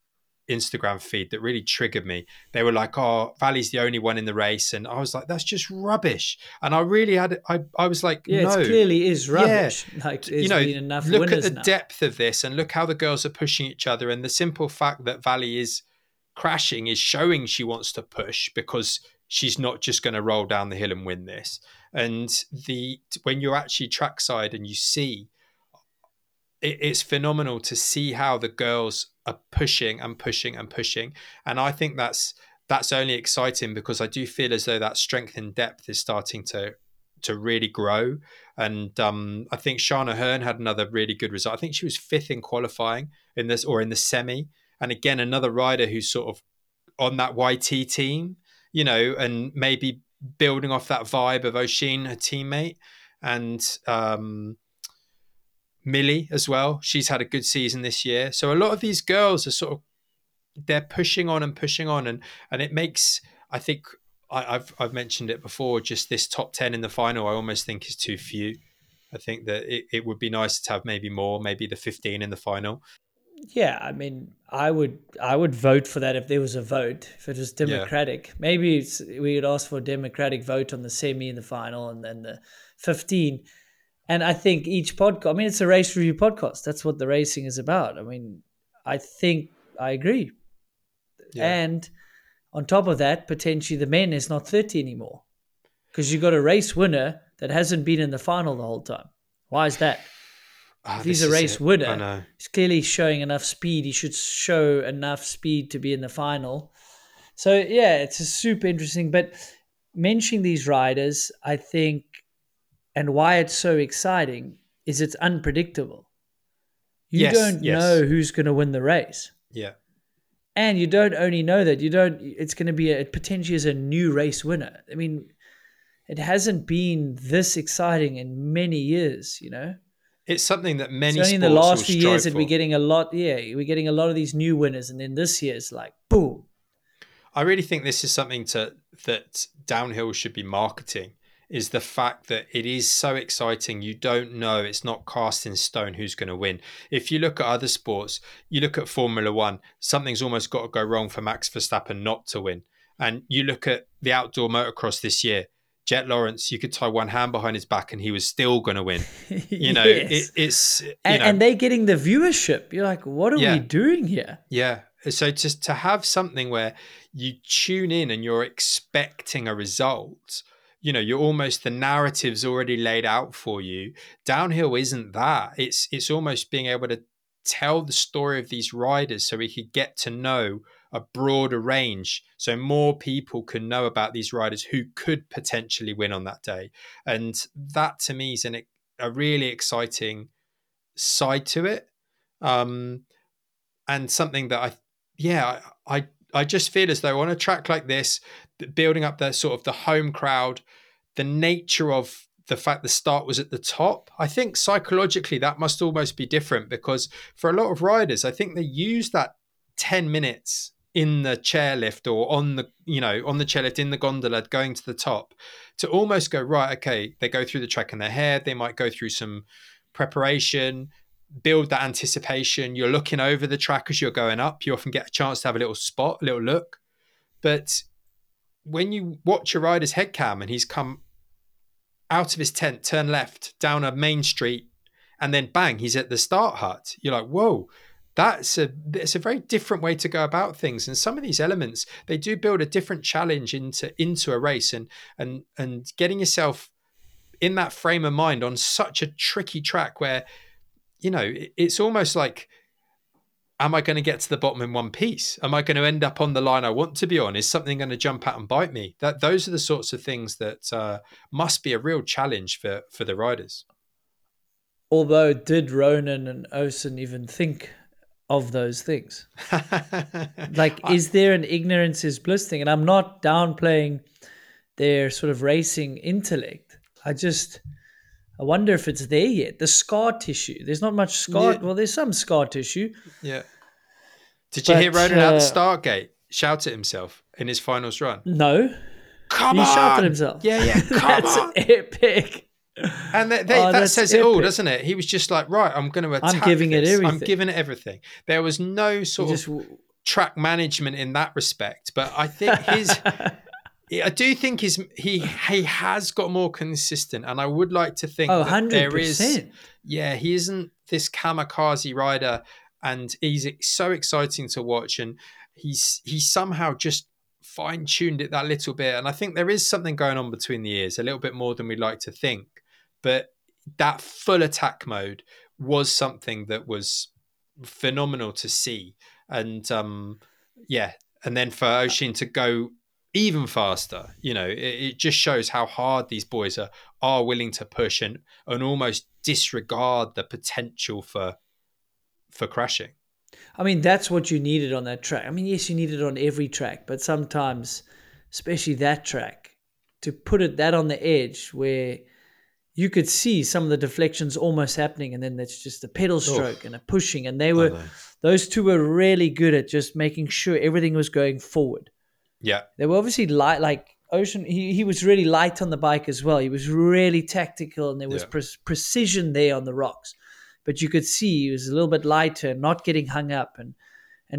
Instagram feed that really triggered me. They were like, oh, Vali's the only one in the race, and I was like, that's just rubbish. And I really had I was like, no, it clearly is rubbish. Like, you know, been enough look at the depth of this and look how the girls are pushing each other, and the simple fact that Vali is crashing is showing she wants to push, because she's not just going to roll down the hill and win this. And when you're actually trackside and you see, it's phenomenal to see how the girls are pushing and pushing and pushing. And I think that's only exciting, because I do feel as though that strength and depth is starting to really grow. And I think Shana Hearn had another really good result. I think she was 5th in qualifying in the semi. And again, another rider who's sort of on that YT team, you know, and maybe building off that vibe of Oisín, her teammate, and Millie as well. She's had a good season this year. So a lot of these girls are sort of, they're pushing on. And it makes, I think, I've mentioned it before, just this top 10 in the final, I almost think is too few. I think that it would be nice to have maybe more, maybe the 15 in the final. Yeah, I mean, I would vote for that if there was a vote, if it was democratic. Yeah. Maybe we would ask for a democratic vote on the semi and the final and then the 15. And I think each podcast, I mean, it's a race review podcast. That's what the racing is about. I mean, I think I agree. Yeah. And on top of that, potentially the men is not 30 anymore, because you've got a race winner that hasn't been in the final the whole time. Why is that? Oh, if he's a race winner, he's clearly showing enough speed. He should show enough speed to be in the final. So, yeah, it's a super interesting. But mentioning these riders, I think, and why it's so exciting is it's unpredictable. You don't know who's going to win the race. Yeah. And you don't only know that. It's going to be it potentially is a new race winner. I mean, it hasn't been this exciting in many years, you know. It's something that many sports will strive for. It's only in the last few years that we're getting a lot of these new winners, and then this year it's like, boom. I really think this is something that downhill should be marketing, is the fact that it is so exciting. You don't know. It's not cast in stone who's going to win. If you look at other sports, you look at Formula One, something's almost got to go wrong for Max Verstappen not to win. And you look at the outdoor motocross this year, Jet Lawrence, you could tie one hand behind his back and he was still going to win. You know, and they're getting the viewership. You're like, what are we doing here? Yeah. So just to have something where you tune in and you're expecting a result, you know, you're almost, the narrative's already laid out for you. Downhill isn't that. It's almost being able to tell the story of these riders so we could get to know a broader range, so more people can know about these riders who could potentially win on that day. And that to me is a really exciting side to it, and something that I I just feel as though on a track like this, building up the sort of the home crowd, the nature of the fact the start was at the top, I think psychologically that must almost be different, because for a lot of riders, I think they use that 10 minutes in the chairlift or on the, you know, on the chairlift, in the gondola going to the top, to almost go, right, okay, they go through the track in their head, they might go through some preparation, build that anticipation. You're looking over the track as you're going up. You often get a chance to have a little spot, a little look. But when you watch a rider's head cam and he's come out of his tent, turn left, down a main street, and then bang, he's at the start hut. You're like, whoa, it's a very different way to go about things. And some of these elements, they do build a different challenge into a race, and getting yourself in that frame of mind on such a tricky track where, you know, it's almost like, am I going to get to the bottom in one piece? Am I going to end up on the line I want to be on? Is something going to jump out and bite me? Those are the sorts of things that must be a real challenge for the riders. Although, did Ronan and Oisín even think of those things? Like, is there an ignorance is bliss thing? And I'm not downplaying their sort of racing intellect. I wonder if it's there yet. The scar tissue. There's not much scar. Yeah. Well, there's some scar tissue. Yeah. Did you hear Ronan out the start gate shout at himself in his finals run? No. Come on. He shouted himself. Yeah. That's epic. And that says epic. It all, doesn't it? He was just like, right, I'm going to attack. I'm giving it everything. I'm giving it everything. There was no sort of track management in that respect. But I think he has got more consistent, and I would like to think 100%. He isn't this kamikaze rider, and he's so exciting to watch, and he somehow just fine-tuned it that little bit, and I think there is something going on between the ears, a little bit more than we'd like to think, but that full attack mode was something that was phenomenal to see, and then for Oisín to go even faster, you know, it just shows how hard these boys are willing to push and almost disregard the potential for crashing. I mean, that's what you needed on that track. I mean, yes, you need it on every track, but sometimes, especially that track, to put it that on the edge where you could see some of the deflections almost happening, and then that's just a pedal stroke and a pushing, and those two were really good at just making sure everything was going forward. Yeah, they were obviously light. Like Oisín, he was really light on the bike as well. He was really tactical, and there was precision there on the rocks. But you could see he was a little bit lighter, not getting hung up, and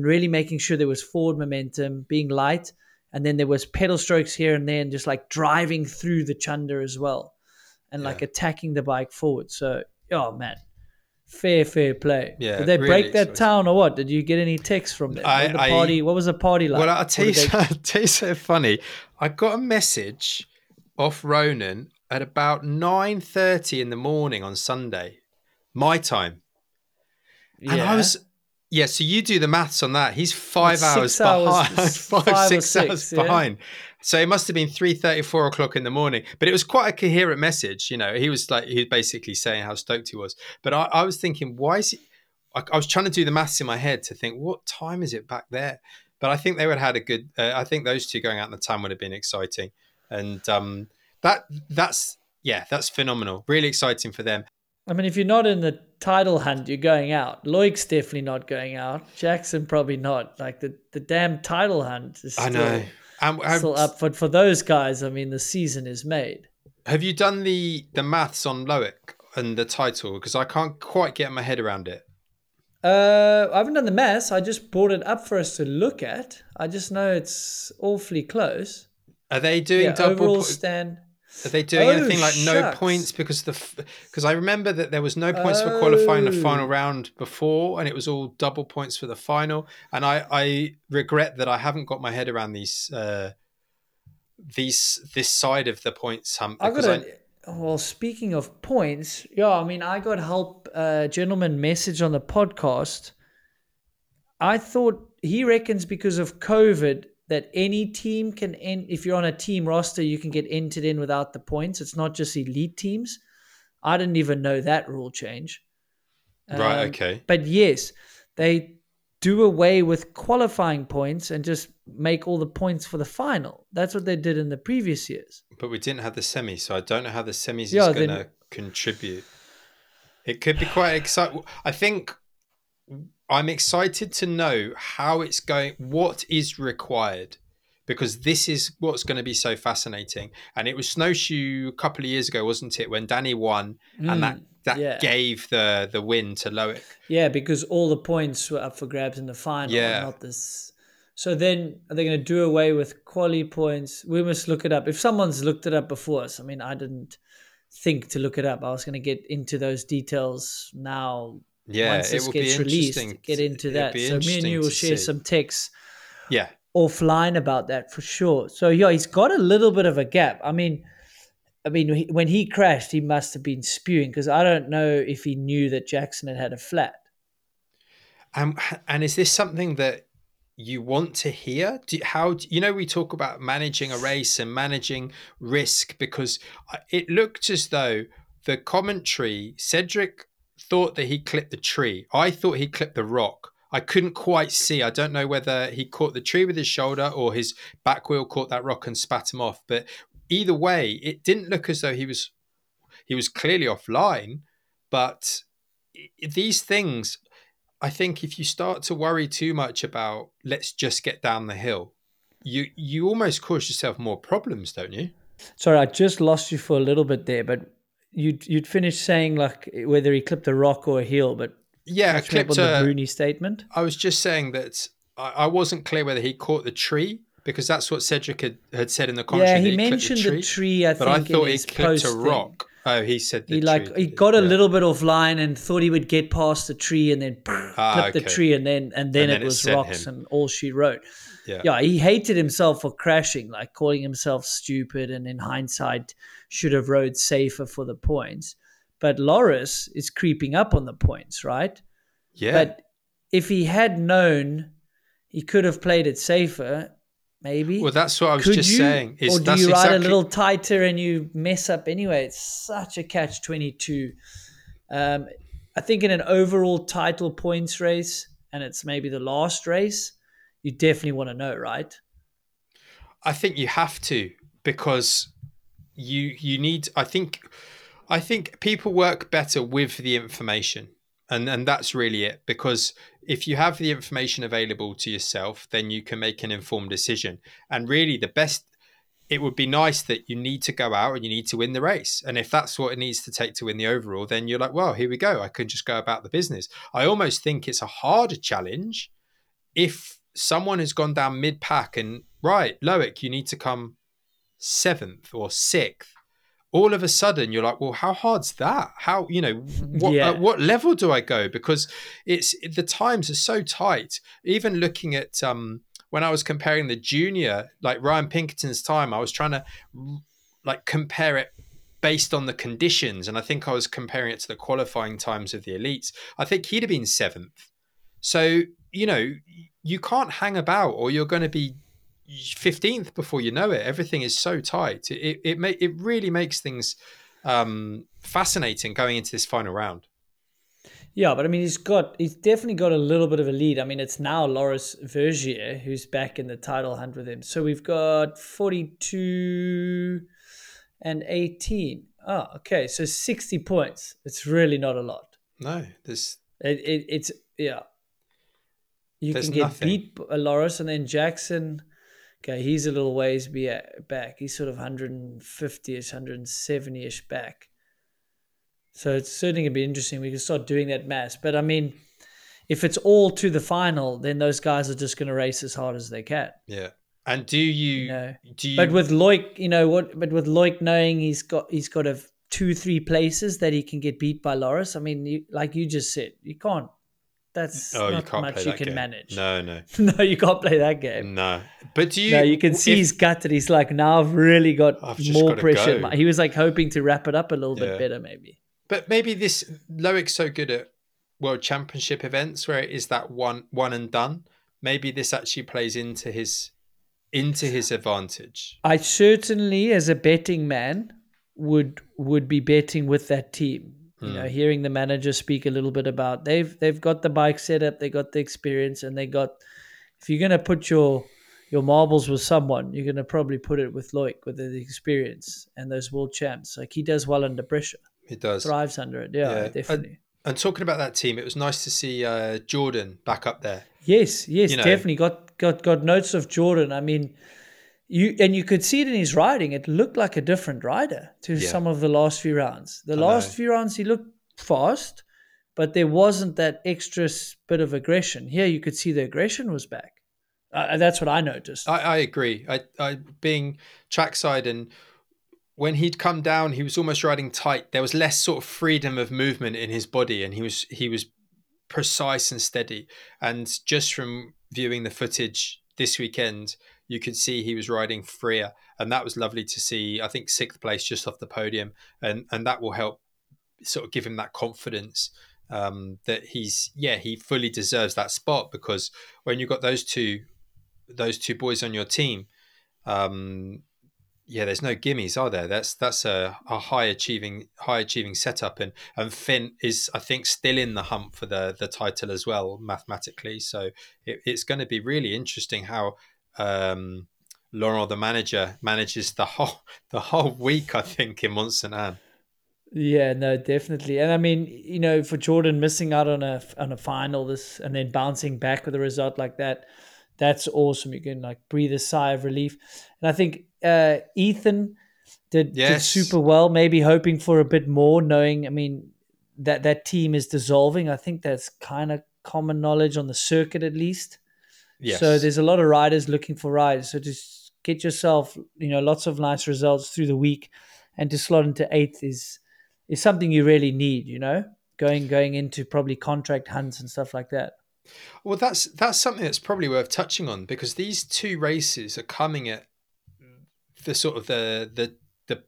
really making sure there was forward momentum, being light, and then there was pedal strokes here and there, and just like driving through the chunder as well, and like attacking the bike forward. So, oh man. Fair play. Yeah, did they really break that town or what? Did you get any texts from them? What was the party like? Well, I'll tell you so funny. I got a message off Ronan at about 9:30 in the morning on Sunday, my time. And I was, so you do the maths on that. He's 5 hours behind. Five, six hours behind. So it must have been 3:30, 4 o'clock in the morning. But it was quite a coherent message. You know, he was basically saying how stoked he was. But I was thinking, why is it? I was trying to do the maths in my head to think, what time is it back there? But I think they would have had a good, I think those two going out in the time would have been exciting. And that's phenomenal. Really exciting for them. I mean, if you're not in the title hunt, you're going out. Loic's definitely not going out. Jackson probably not. Like the damn title hunt is I know. I'm still up for those guys. I mean, the season is made. Have you done the maths on Loic and the title? Because I can't quite get my head around it. I haven't done the maths. I just brought it up for us to look at. I just know it's awfully close. Are they doing double overall stand? Are they doing anything like no points? Because I remember that there was no points for qualifying the final round before, and it was all double points for the final. And I regret that I haven't got my head around this side of the points hump. Well, speaking of points, I mean, I got help gentleman message on the podcast. I thought he reckons because of COVID that any team can end, if you're on a team roster, you can get entered in without the points. It's not just elite teams. I didn't even know that rule change. Right, okay. But yes, they do away with qualifying points and just make all the points for the final. That's what they did in the previous years. But we didn't have the semi, so I don't know how the semis is going to contribute. It could be quite exciting. I think I'm excited to know how it's going, what is required, because this is what's going to be so fascinating. And it was Snowshoe a couple of years ago, wasn't it, when Danny won and that gave the win to Loic. Yeah, because all the points were up for grabs in the final. Yeah. Not this. So then are they going to do away with quali points? We must look it up. If someone's looked it up before us, I mean, I didn't think to look it up. I was going to get into those details now. Yeah, once this gets released, get into that. So me and you will share some texts offline about that for sure. So, yeah, he's got a little bit of a gap. I mean, when he crashed, he must have been spewing, because I don't know if he knew that Jackson had a flat. And is this something that you want to hear? We talk about managing a race and managing risk, because it looked as though the commentary, Cedric thought that he clipped the tree. I thought he clipped the rock. I couldn't quite see. I don't know whether he caught the tree with his shoulder or his back wheel caught that rock and spat him off. But either way, it didn't look as though he was clearly offline. But these things, I think, if you start to worry too much about, let's just get down the hill, you almost cause yourself more problems, don't you? Sorry, I just lost you for a little bit there, but you'd finished saying like whether he clipped a rock or a heel, but yeah, I clipped the Bruni statement. I was just saying that I wasn't clear whether he caught the tree, because that's what Cedric had said in the commentary. Yeah, he mentioned the tree, I think. But I thought he clipped a rock. Oh, he said the tree. He got a little bit offline and thought he would get past the tree and then clipped the tree and then it was rocks and all she wrote. Yeah, he hated himself for crashing, like calling himself stupid and in hindsight should have rode safer for the points. But Loris is creeping up on the points, right? Yeah. But if he had known, he could have played it safer. Maybe. Well, that's what I was saying. Or do you ride a little tighter and you mess up anyway? It's such a catch-22. I think in an overall title points race, and it's maybe the last race, you definitely want to know, right? I think you have to, because you need. I think people work better with the information. And that's really it, because if you have the information available to yourself, then you can make an informed decision. And really it would be nice that you need to go out and you need to win the race. And if that's what it needs to take to win the overall, then you're like, well, here we go. I can just go about the business. I almost think it's a harder challenge if someone has gone down mid-pack and, right, Loic, you need to come 7th or 6th. All of a sudden, you're like, well, how hard's that? How, what level do I go? Because the times are so tight. Even looking at when I was comparing the junior, like Ryan Pinkerton's time, I was trying to like compare it based on the conditions. And I think I was comparing it to the qualifying times of the elites. I think he'd have been 7th. So, you can't hang about or you're going to be 15th before you know it. Everything is so tight. It really makes things fascinating going into this final round. Yeah, but I mean, he's definitely got a little bit of a lead. I mean, it's now Loris Vergier who's back in the title hunt with him. So we've got 42 and 18. Oh, okay. So 60 points. It's really not a lot. No, beat Loris and then Jackson. Okay, he's a little ways back. He's sort of 150-ish, 170-ish back. So it's certainly going to be interesting. We can start doing that mass. But, I mean, if it's all to the final, then those guys are just going to race as hard as they can. Yeah. And do you... But with Loic, knowing he's got a 2-3 places that he can get beat by Loris, I mean, like you just said, you can't. That's not much you can manage. No. No, you can't play that game. No. But do you... No, you can see he's gutted. He's like, now I've really got more pressure. He was like hoping to wrap it up a little bit better maybe. But maybe this... Loic's so good at World Championship events where it is that one and done. Maybe this actually plays into his advantage. I certainly, as a betting man, would be betting with that team. You know, hearing the manager speak a little bit about they've got the bike set up, they got the experience, and they got. If you're gonna put your marbles with someone, you're gonna probably put it with Loic with the experience and those world champs. Like he does well under pressure. He does thrives under it. Yeah, definitely. And talking about that team, it was nice to see Jordan back up there. Yes, you know, definitely got notes of Jordan. I mean. You could see it in his riding. It looked like a different rider to some of the last few rounds. The last few rounds, he looked fast, but there wasn't that extra bit of aggression. Here, you could see the aggression was back. That's what I noticed. I agree. I being trackside, and when he'd come down, he was almost riding tight. There was less sort of freedom of movement in his body, and he was precise and steady. And just from viewing the footage this weekend, you could see he was riding freer, and that was lovely to see. I think 6th place just off the podium, and that will help sort of give him that confidence that he fully deserves that spot, because when you've got those two boys on your team, there's no gimmies, are there? That's a high achieving setup, and Finn is, I think, still in the hunt for the title as well mathematically. So it's going to be really interesting how. Laurent, the manager, manages the whole week, I think, in Mont-Sainte-Anne. Yeah, no, definitely. And I mean, you know, for Jordan missing out on a final this and then bouncing back with a result like that, that's awesome. You can like breathe a sigh of relief. And I think Ethan did super well, maybe hoping for a bit more, knowing, I mean, that team is dissolving. I think that's kind of common knowledge on the circuit at least. Yes. So there's a lot of riders looking for rides. So just get yourself, you know, lots of nice results through the week, and to slot into 8th is something you really need, you know, going into probably contract hunts and stuff like that. Well, that's something that's probably worth touching on, because these two races are coming at the sort of the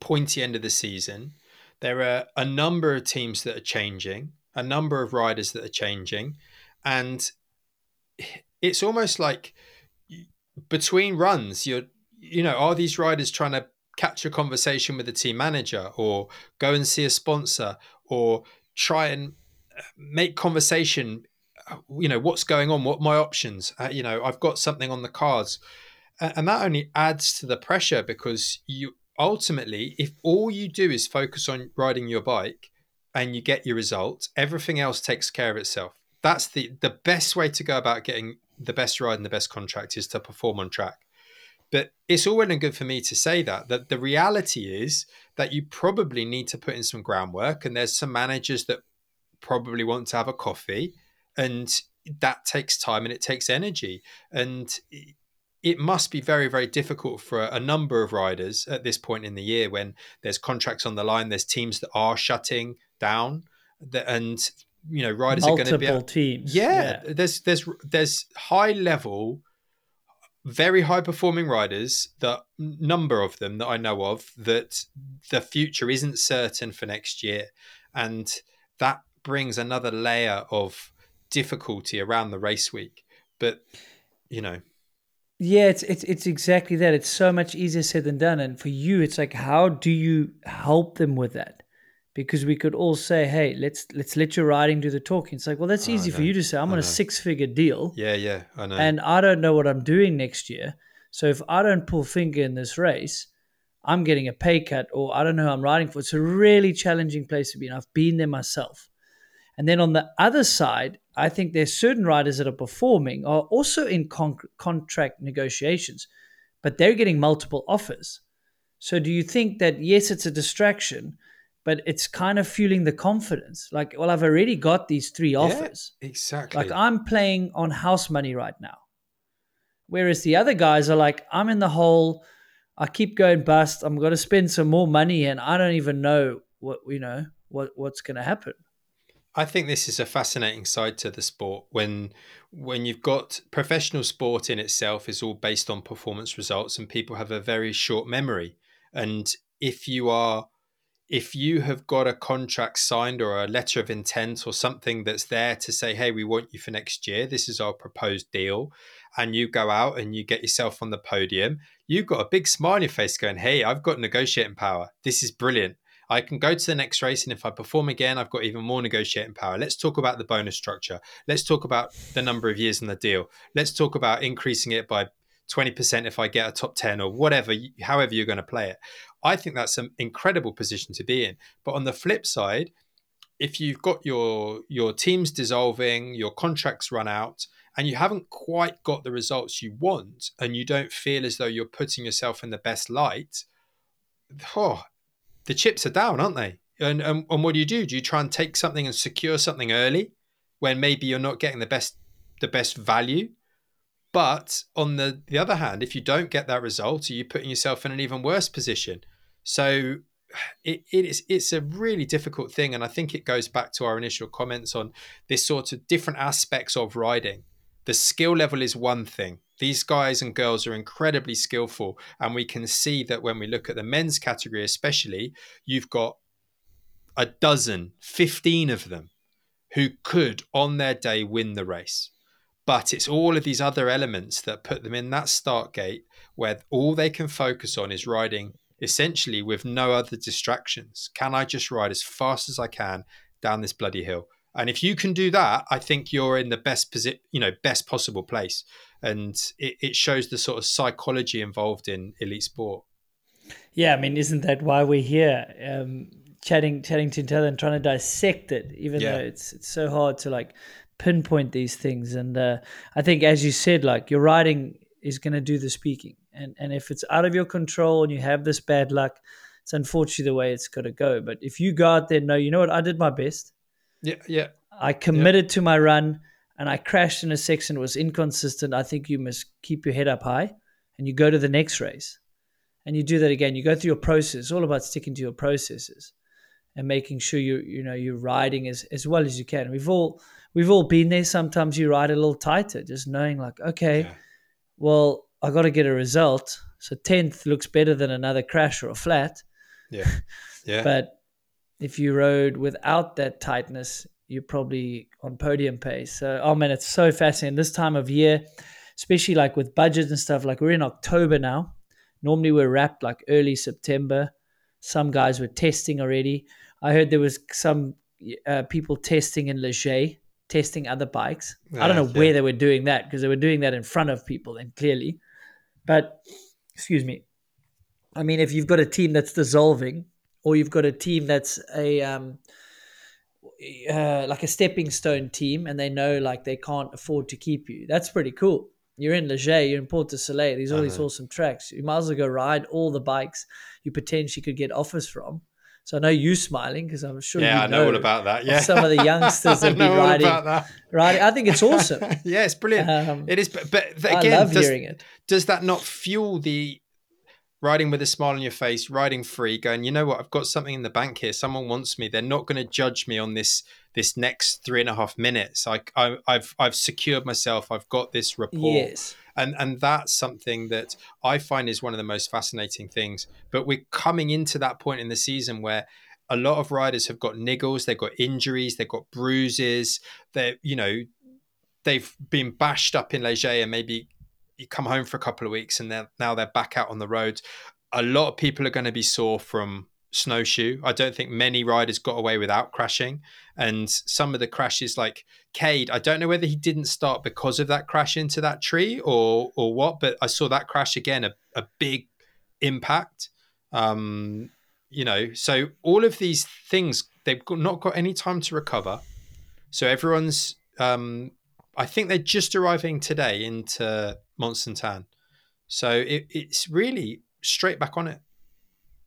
pointy end of the season. There are a number of teams that are changing, a number of riders that are changing, and it's almost like between runs, are these riders trying to catch a conversation with the team manager, or go and see a sponsor, or try and make conversation, you know, what's going on, what my options, you know, I've got something on the cards. And that only adds to the pressure, because you ultimately, if all you do is focus on riding your bike and you get your results, everything else takes care of itself. That's the best way to go about getting the best ride and the best contract, is to perform on track. But it's all well and good for me to say that the reality is that you probably need to put in some groundwork, and there's some managers that probably want to have a coffee, and that takes time and it takes energy. And it must be very, very difficult for a number of riders at this point in the year, when there's contracts on the line, there's teams that are shutting down, and you know, riders are going to be teams. Yeah. There's high level, very high performing riders, the number of them that I know of, that the future isn't certain for next year. And that brings another layer of difficulty around the race week. But, you know. Yeah, it's exactly that. It's so much easier said than done. And for you, it's like, how do you help them with that? Because we could all say, hey, let's let your riding do the talking. It's like, well, that's easy for you to say. I'm on a 6-figure deal. Yeah, I know. And I don't know what I'm doing next year. So if I don't pull finger in this race, I'm getting a pay cut, or I don't know who I'm riding for. It's a really challenging place to be, and I've been there myself. And then on the other side, I think there's certain riders that are performing are also in contract negotiations, but they're getting multiple offers. So do you think that, yes, it's a distraction, but it's kind of fueling the confidence? Like, well, I've already got these 3 offers. Yeah, exactly. Like, I'm playing on house money right now. Whereas the other guys are like, I'm in the hole. I keep going bust. I'm going to spend some more money, and I don't even know what's going to happen. I think this is a fascinating side to the sport. When you've got professional sport in itself is all based on performance results, and people have a very short memory. And if you have got a contract signed or a letter of intent or something that's there to say, hey, we want you for next year, this is our proposed deal, and you go out and you get yourself on the podium, you've got a big smile on your face going, hey, I've got negotiating power. This is brilliant. I can go to the next race, and if I perform again, I've got even more negotiating power. Let's talk about the bonus structure. Let's talk about the number of years in the deal. Let's talk about increasing it by 20% if I get a top 10 or whatever, however you're going to play it. I think that's an incredible position to be in. But on the flip side, if you've got your teams dissolving, your contracts run out, and you haven't quite got the results you want, and you don't feel as though you're putting yourself in the best light, the chips are down, aren't they? And what do you do? Do you try and take something and secure something early when maybe you're not getting the best value? But on the other hand, if you don't get that result, are you putting yourself in an even worse position? So it's a really difficult thing. And I think it goes back to our initial comments on this sort of different aspects of riding. The skill level is one thing. These guys and girls are incredibly skillful. And we can see that when we look at the men's category, especially, you've got 15 of them who could on their day win the race. But it's all of these other elements that put them in that start gate where all they can focus on is riding essentially with no other distractions. Can I just ride as fast as I can down this bloody hill? And if you can do that, I think you're in the best best possible place. And it shows the sort of psychology involved in elite sport. Yeah, I mean, isn't that why we're here chatting to each other and trying to dissect it, even though it's so hard to like pinpoint these things? And I think, as you said, like, your riding is going to do the speaking. And if it's out of your control and you have this bad luck, it's unfortunately the way it's got to go. But if you go out there and know, you know what, I did my best. Yeah. I committed to my run and I crashed in a section. It was inconsistent. I think you must keep your head up high and you go to the next race and you do that again. You go through your process. It's all about sticking to your processes and making sure you're riding as well as you can. We've all been there. Sometimes you ride a little tighter, just knowing like, well, I got to get a result. So 10th looks better than another crash or a flat. Yeah. But if you rode without that tightness, you're probably on podium pace. So, oh man, it's so fascinating. This time of year, especially like with budgets and stuff, like we're in October now. Normally we're wrapped like early September. Some guys were testing already. I heard there was some people testing in Leger, testing other bikes. I don't know where they were doing that, because they were doing that in front of people then clearly. But, excuse me, I mean, if you've got a team that's dissolving, or you've got a team that's a like a stepping stone team and they know like they can't afford to keep you. That's pretty cool. You're in Leger, you're in Port du Soleil. There's all these awesome tracks. You might as well go ride all the bikes you potentially could get offers from. So I know you're smiling because I'm sure you know. Yeah, I know all about that. Yeah, some of the youngsters that be riding. Right, I think it's awesome. Yeah, it's brilliant. It is, but again, I love hearing it. Does that not fuel the riding with a smile on your face, riding free, going, you know what, I've got something in the bank here. Someone wants me. They're not going to judge me on this next 3.5 minutes. I've secured myself. I've got this rapport. Yes. And that's something that I find is one of the most fascinating things. But we're coming into that point in the season where a lot of riders have got niggles. They've got injuries. They've got bruises. They've been bashed up in Leger and maybe you come home for a couple of weeks and now they're back out on the road. A lot of people are going to be sore from Snowshoe. I don't think many riders got away without crashing. And some of the crashes, like Cade, I don't know whether he didn't start because of that crash into that tree or what, but I saw that crash again, a big impact. So all of these things, they've not got any time to recover. So everyone's, I think they're just arriving today into Mont-Sainte-Anne. So it's really straight back on it.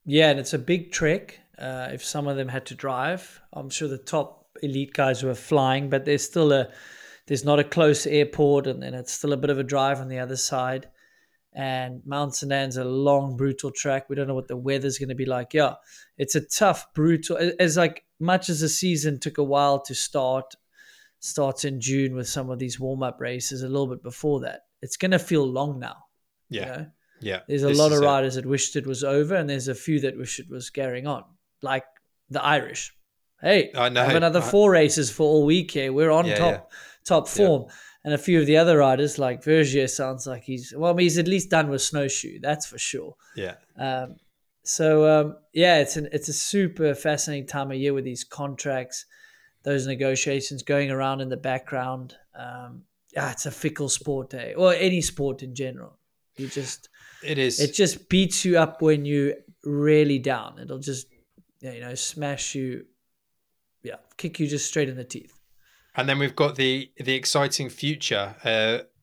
Yeah, and it's a big trek. If some of them had to drive, I'm sure the top elite guys were flying, but there's still there's not a close airport, and then it's still a bit of a drive on the other side. And Mont-Sainte-Anne's a long, brutal track. We don't know what the weather's going to be like. Yeah, it's a tough, brutal, as like much as the season took a while to start, starts in June with some of these warm-up races a little bit before that. It's going to feel long now. Yeah. You know? Yeah. There's a lot of riders that wished it was over, and there's a few that wished it was carrying on, like the Irish. Hey, I know. Have another 4 races for all week here. We're on top form. Yeah. And a few of the other riders, like Vergier, sounds like he's at least done with Snowshoe. That's for sure. Yeah. So, yeah, it's a super fascinating time of year with these contracts, those negotiations going around in the background. Yeah, it's a fickle sport, eh? Or any sport in general. It just beats you up when you're really down. It'll just, smash you, kick you just straight in the teeth. And then we've got the exciting future.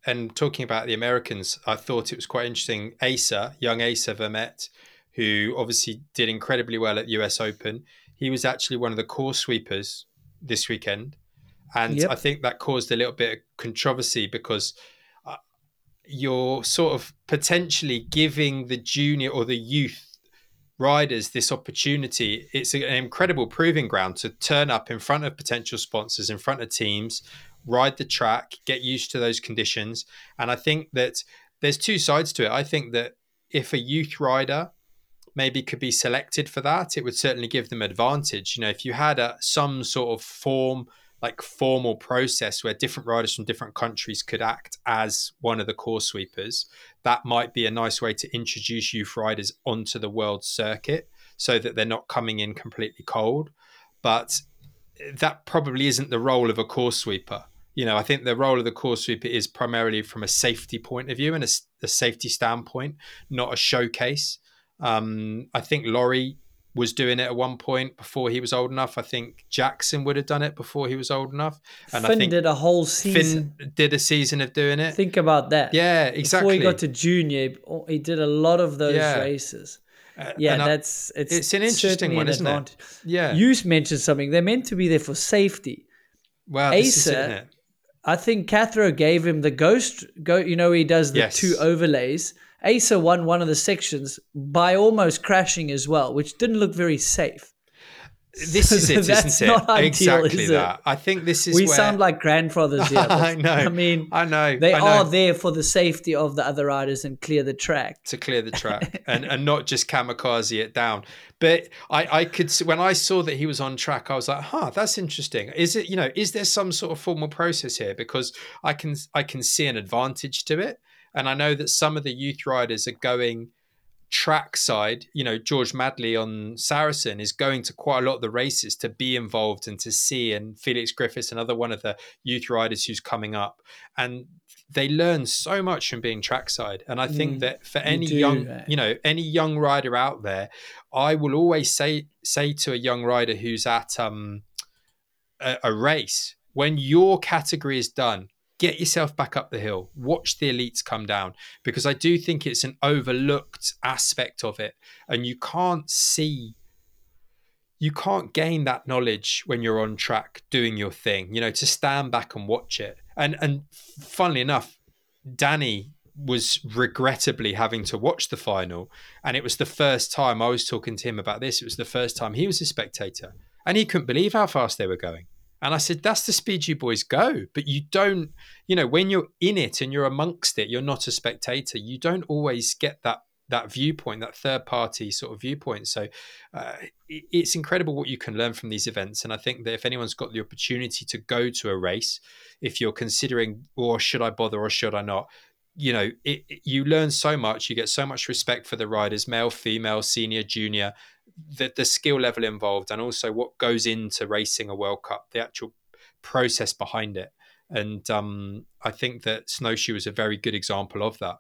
And talking about the Americans, I thought it was quite interesting. Asa Vermette, who obviously did incredibly well at US Open. He was actually one of the core sweepers this weekend. And I think that caused a little bit of controversy because you're sort of potentially giving the junior or the youth riders this opportunity. It's an incredible proving ground to turn up in front of potential sponsors, in front of teams, ride the track, get used to those conditions. And I think that there's two sides to it. I think that if a youth rider maybe could be selected for that, it would certainly give them advantage. If you had some sort of formal process where different riders from different countries could act as one of the core sweepers, that might be a nice way to introduce youth riders onto the world circuit so that they're not coming in completely cold. But that probably isn't the role of a core sweeper. I think the role of the core sweeper is primarily from a safety point of view and a safety standpoint, not a showcase. I think Laurie was doing it at one point before he was old enough. I think Jackson would have done it before he was old enough. And Finn did a whole season. Finn did a season of doing it. Think about that. Yeah, exactly. Before he got to junior, he did a lot of those races. It's an interesting one, isn't it? Yeah. You mentioned something. They're meant to be there for safety. Well, Asa, this is it, isn't it? I think Cathro gave him the ghost. He does the two overlays. Asa won one of the sections by almost crashing as well, which didn't look very safe. This is it, isn't it? Exactly that. I think this is where... We sound like grandfathers here. I know. I know. They are there for the safety of the other riders and clear the track. To clear the track and not just kamikaze it down. But I could see, when I saw that he was on track, I was like, that's interesting. Is it, is there some sort of formal process here? Because I can see an advantage to it. And I know that some of the youth riders are going trackside. George Madley on Saracen is going to quite a lot of the races to be involved and to see. And Felix Griffiths, another one of the youth riders who's coming up. And they learn so much from being trackside. And I think that for any young rider out there, I will always say to a young rider who's at a race, when your category is done, get yourself back up the hill, watch the elites come down, because I do think it's an overlooked aspect of it. And you can't gain that knowledge when you're on track doing your thing, to stand back and watch it. And funnily enough, Danny was regrettably having to watch the final. And it was the first time I was talking to him about this. It was the first time he was a spectator and he couldn't believe how fast they were going. And I said, that's the speed you boys go. But you don't, when you're in it and you're amongst it, you're not a spectator. You don't always get that viewpoint, that third party sort of viewpoint. So it's incredible what you can learn from these events. And I think that if anyone's got the opportunity to go to a race, if you're considering, or should I bother or should I not? You learn so much. You get so much respect for the riders, male, female, senior, junior, the skill level involved, and also what goes into racing a World Cup, the actual process behind it. And I think that Snowshoe is a very good example of that.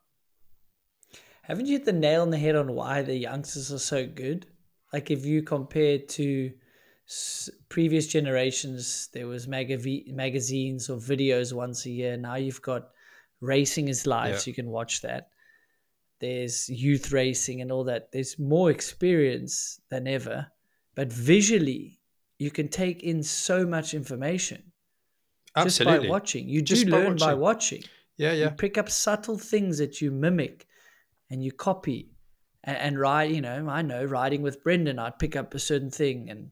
Haven't you hit the nail on the head on why the youngsters are so good? Like if you compare to previous generations, there was magazines or videos once a year. Now you've got Racing is Live, so you can watch that. There's youth racing and all that. There's more experience than ever. But visually, you can take in so much information. Absolutely. Just by watching. You do learn by watching. Yeah, yeah. You pick up subtle things that you mimic and you copy. And ride, I know riding with Brendan, I'd pick up a certain thing, and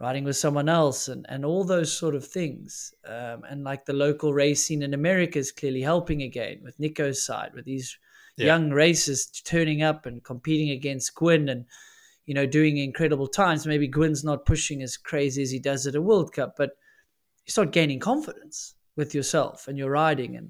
riding with someone else and all those sort of things. And like the local race scene in America is clearly helping again with Nico's side, with these... young racers turning up and competing against Gwyn and, doing incredible times. Maybe Gwyn's not pushing as crazy as he does at a World Cup, but you start gaining confidence with yourself and your riding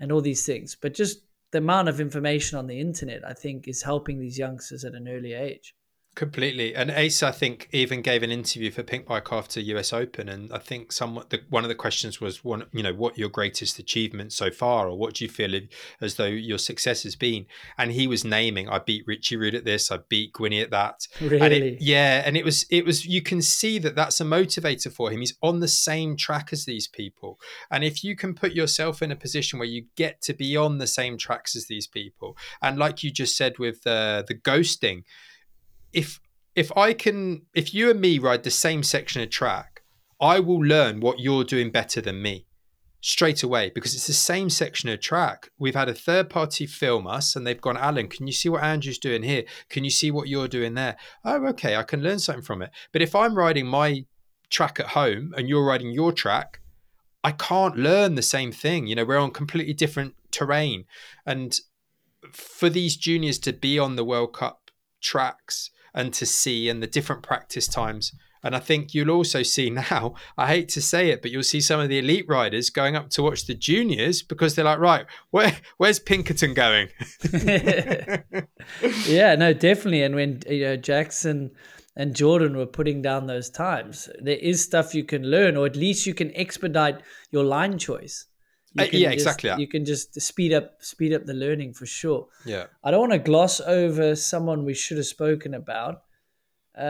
and all these things. But just the amount of information on the internet, I think, is helping these youngsters at an early age. Completely. And Ace, I think, even gave an interview for Pink Bike after US Open. And I think one of the questions was, what your greatest achievement so far, or what do you feel as though your success has been? And he was naming, I beat Richie Rude at this, I beat Gwinny at that. Really? And it was, you can see that that's a motivator for him. He's on the same track as these people. And if you can put yourself in a position where you get to be on the same tracks as these people, and like you just said with the ghosting, if you and me ride the same section of track, I will learn what you're doing better than me straight away, because it's the same section of track. We've had a third party film us, and they've gone, Alan, can you see what Andrew's doing here? Can you see what you're doing there? Oh, okay, I can learn something from it. But if I'm riding my track at home and you're riding your track, I can't learn the same thing. We're on completely different terrain. And for these juniors to be on the World Cup tracks and to see, and the different practice times. And I think you'll also see now, I hate to say it, but you'll see some of the elite riders going up to watch the juniors because they're like, right, where's Pinkerton going? Yeah, no, definitely. And when Jackson and Jordan were putting down those times, there is stuff you can learn, or at least you can expedite your line choice. Exactly. You can just speed up the learning for sure. Yeah. I don't want to gloss over someone we should have spoken about. We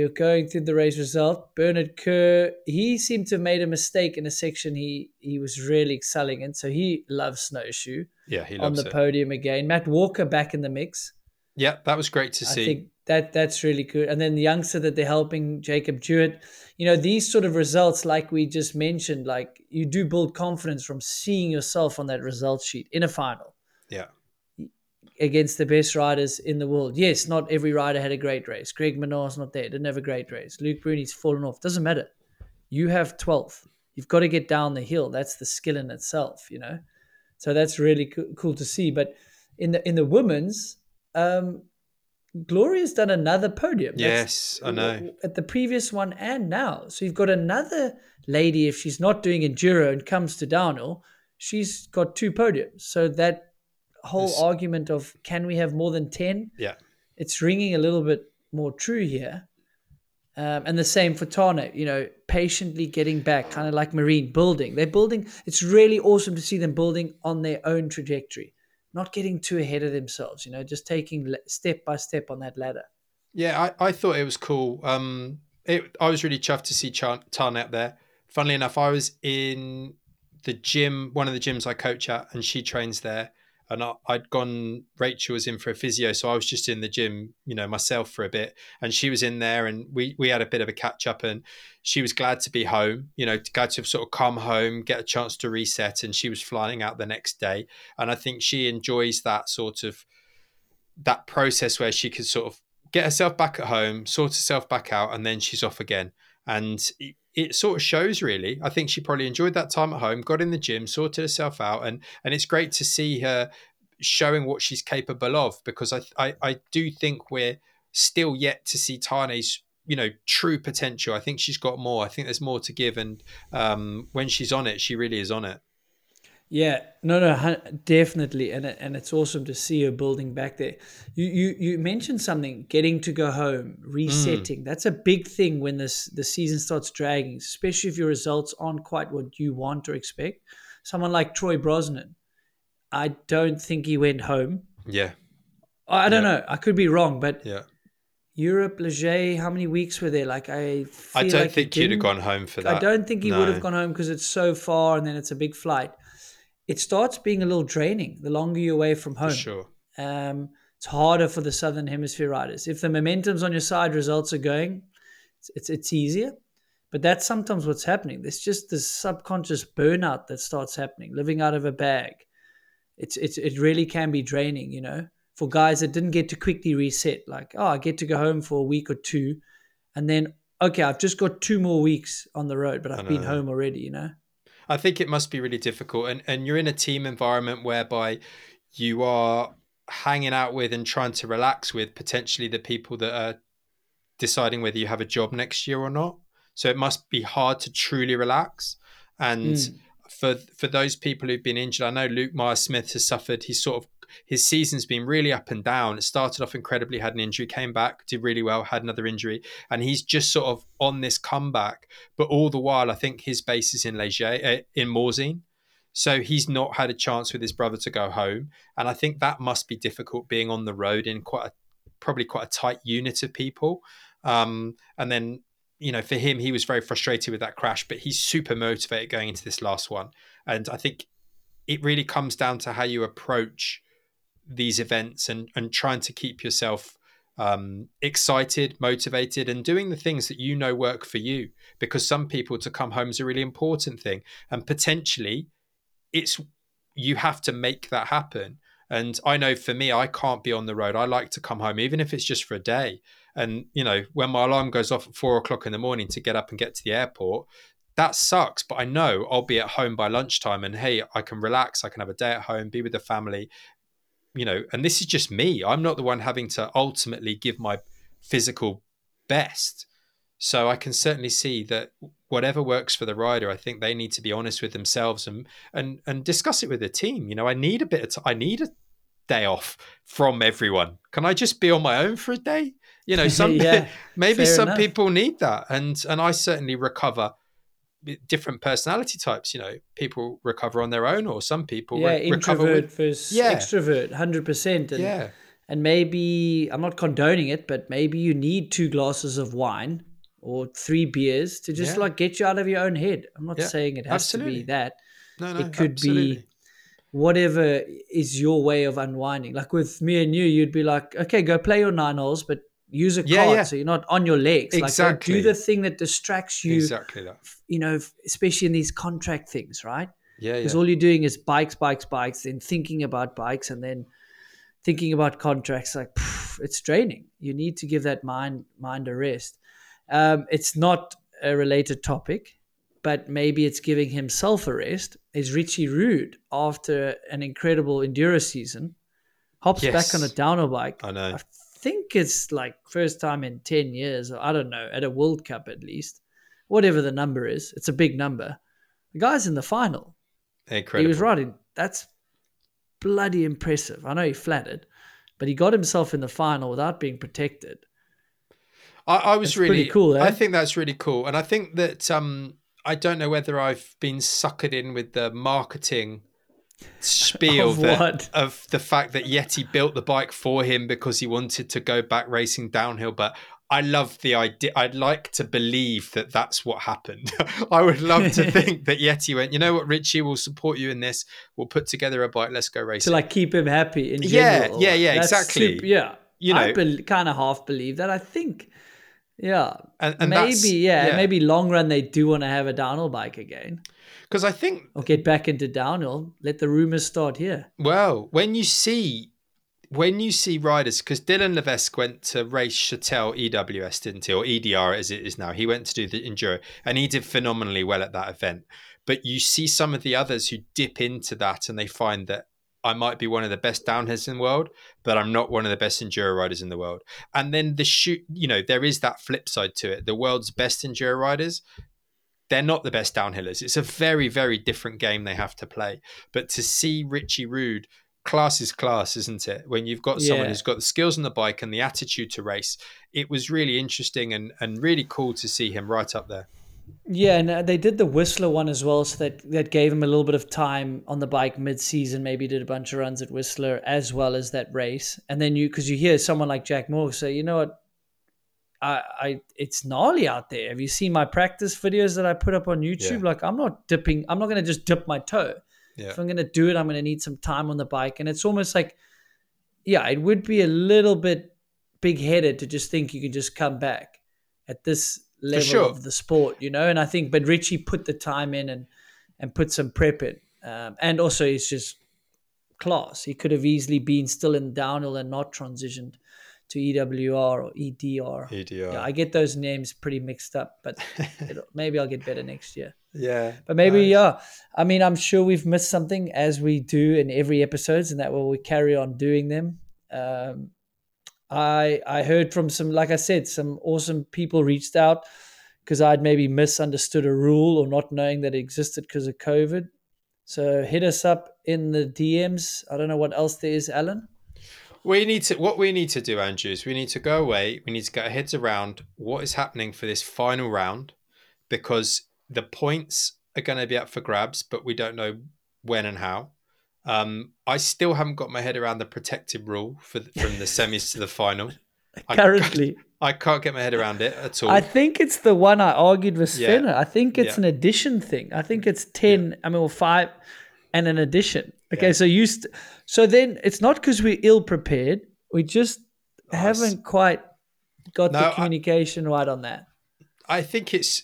were going through the race result. Bernard Kerr, he seemed to have made a mistake in a section he was really excelling in. So he loves Snowshoe. Yeah, he loves it. On the podium again. Matt Walker back in the mix. Yeah, that was great to see. I think that's really good. And then the youngster that they're helping, Jacob Jewett, these sort of results, like we just mentioned, like you do build confidence from seeing yourself on that result sheet in a final. Yeah. Against the best riders in the world. Yes, not every rider had a great race. Greg Minnaar's not there, didn't have a great race. Luke Bruni's fallen off. Doesn't matter. You have 12th. You've got to get down the hill. That's the skill in itself, So that's really cool to see. But in the women's, Gloria's done another podium. Yes, I know. At the previous one and now. So you've got another lady, if she's not doing enduro and comes to downhill, she's got two podiums. So that whole argument of can we have more than 10? Yeah. It's ringing a little bit more true here. And the same for Tahnée, patiently getting back, kind of like Marine, building. They're building. It's really awesome to see them building on their own trajectory. Not getting too ahead of themselves, just taking step by step on that ladder. Yeah, I thought it was cool. I was really chuffed to see Tahnée up there. Funnily enough, I was in the gym, one of the gyms I coach at, and she trains there. And I'd gone, Rachel was in for a physio, so I was just in the gym, myself for a bit. And she was in there, and we had a bit of a catch up, and she was glad to be home, glad to sort of come home, get a chance to reset. And she was flying out the next day. And I think she enjoys that sort of, that process where she can sort of get herself back at home, sort herself back out, and then she's off again. And it sort of shows, really. I think she probably enjoyed that time at home, got in the gym, sorted herself out. And it's great to see her showing what she's capable of, because I do think we're still yet to see Tahnée's, true potential. I think she's got more. I think there's more to give. And when she's on it, she really is on it. Yeah, no, definitely. And it's awesome to see her building back there. You mentioned something, getting to go home, resetting. That's a big thing when the season starts dragging, especially if your results aren't quite what you want or expect. Someone like Troy Brosnan, I don't think he went home. Yeah. I don't know. I could be wrong, but yeah. Europe, Leger, how many weeks were there? I don't think you'd have gone home for that. I don't think he would have gone home because it's so far and then it's a big flight. It starts being a little draining the longer you're away from home. For sure. It's harder for the Southern Hemisphere riders. If the momentum's on your side, results are going, it's easier. But that's sometimes what's happening. There's just this subconscious burnout that starts happening, living out of a bag. It really can be draining, for guys that didn't get to quickly reset. Like, I get to go home for a week or two, and then, okay, I've just got 2 more weeks on the road, but I've been home already, I think it must be really difficult. And you're in a team environment whereby you are hanging out with and trying to relax with potentially the people that are deciding whether you have a job next year or not. So it must be hard to truly relax. And for those people who've been injured, I know Luke Myers-Smith has suffered. He's sort of his season's been really up and down. It started off incredibly, had an injury, came back, did really well, had another injury. And he's just sort of on this comeback. But all the while, I think his base is in Morzine. So he's not had a chance with his brother to go home. And I think that must be difficult being on the road in probably quite a tight unit of people. And then, you know, for him, he was very frustrated with that crash, but he's super motivated going into this last one. And I think it really comes down to how you approach these events and trying to keep yourself excited, motivated, and doing the things that you know work for you. Because some people, to come home is a really important thing. And potentially, you have to make that happen. And I know for me, I can't be on the road. I like to come home, even if it's just for a day. And, you know, when my alarm goes off at 4 o'clock in the morning to get up and get to the airport, that sucks. But I know I'll be at home by lunchtime and, hey, I can relax. I can have a day at home, be with the family, you know, and this is just me. I'm not the one having to ultimately give my physical best. So I can certainly see that whatever works for the rider, I think they need to be honest with themselves and discuss it with the team. You know, I need a day off from everyone. Can I just be on my own for a day? You know, maybe some people need that. And I certainly recover. Different personality types, you know, people recover on their own, or some people introvert versus extrovert, 100%. And maybe I'm not condoning it, but maybe you need 2 glasses of wine or 3 beers to just like get you out of your own head. I'm not saying it has to be that. No, it could be whatever is your way of unwinding. Like with me and you, you'd be like, okay, go play your 9 holes, but use a card so you're not on your legs. Exactly. Like, do the thing that distracts you. Exactly that. You know, especially in these contract things, right? Yeah. Because all you're doing is bikes, then thinking about bikes and then thinking about contracts. Like, it's draining. You need to give that mind a rest. It's not a related topic, but maybe it's giving himself a rest. Is Richie Rude, after an incredible enduro season, hops back on a downhill bike. I know. I think it's like first time in 10 years, or I don't know, at a World Cup at least, whatever the number is. It's a big number. The guy's in the final. Incredible. He was riding. That's bloody impressive. I know he flattered, but he got himself in the final without being protected. That's really pretty cool. I think that's really cool. And I think that I don't know whether I've been suckered in with the marketing spiel of the fact that Yeti built the bike for him because he wanted to go back racing downhill, but I love the idea. I'd like to believe that that's what happened. I would love to think that Yeti went, you know what, Richie, we'll support you in this, we'll put together a bike, let's go racing, to like keep him happy in general. That's exactly super, you know, I kind of half believe that, I think. And maybe long run they do want to have a downhill bike again. Because I think... Or get back into downhill. Let the rumours start here. Well, when you see riders... Because Dylan Levesque went to race Chatel EWS, didn't he? Or EDR as it is now. He went to do the enduro. And he did phenomenally well at that event. But you see some of the others who dip into that and they find that I might be one of the best downhillers in the world, but I'm not one of the best enduro riders in the world. And then you know, there is that flip side to it. The world's best enduro riders... They're not the best downhillers. It's a very, very different game they have to play. But to see Richie Rude, class is class, isn't it? When you've got someone who's got the skills on the bike and the attitude to race, it was really interesting and really cool to see him right up there. Yeah, and they did the Whistler one as well, so that gave him a little bit of time on the bike mid-season, maybe did a bunch of runs at Whistler as well as that race. And then because you hear someone like Jack Moore say, you know what, it's gnarly out there. Have you seen my practice videos that I put up on YouTube? Yeah. Like, I'm not going to just dip my toe. Yeah. If I'm going to do it, I'm going to need some time on the bike. And it's almost like, it would be a little bit big-headed to just think you can just come back at this level of the sport, you know? And I think, but Richie put the time in and put some prep in. And also it's just class. He could have easily been still in downhill and not transitioned to EWR or EDR. Yeah, I get those names pretty mixed up, but maybe I'll get better next year. Yeah. But maybe, I mean, I'm sure we've missed something, as we do in every episode, and that will we carry on doing them. I heard from some, like I said, some awesome people reached out because I'd maybe misunderstood a rule or not knowing that it existed because of COVID. So hit us up in the DMs. I don't know what else there is, Alan. What we need to do, Andrew, is we need to go away. We need to get our heads around what is happening for this final round, because the points are going to be up for grabs, but we don't know when and how. I still haven't got my head around the protective rule from the semis to the final. Currently. I can't get my head around it at all. I think it's the one I argued with Finn. I think it's an addition thing. I think it's 10, I mean, or 5 and an addition. Okay, so so then it's not because we're ill-prepared. We just haven't quite got the communication right on that. I think it's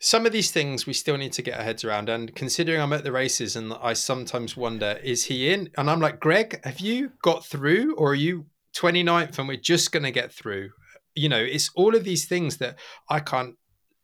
some of these things we still need to get our heads around. And considering I'm at the races and I sometimes wonder, is he in? And I'm like, Greg, have you got through, or are you 29th and we're just going to get through? You know, it's all of these things that I can't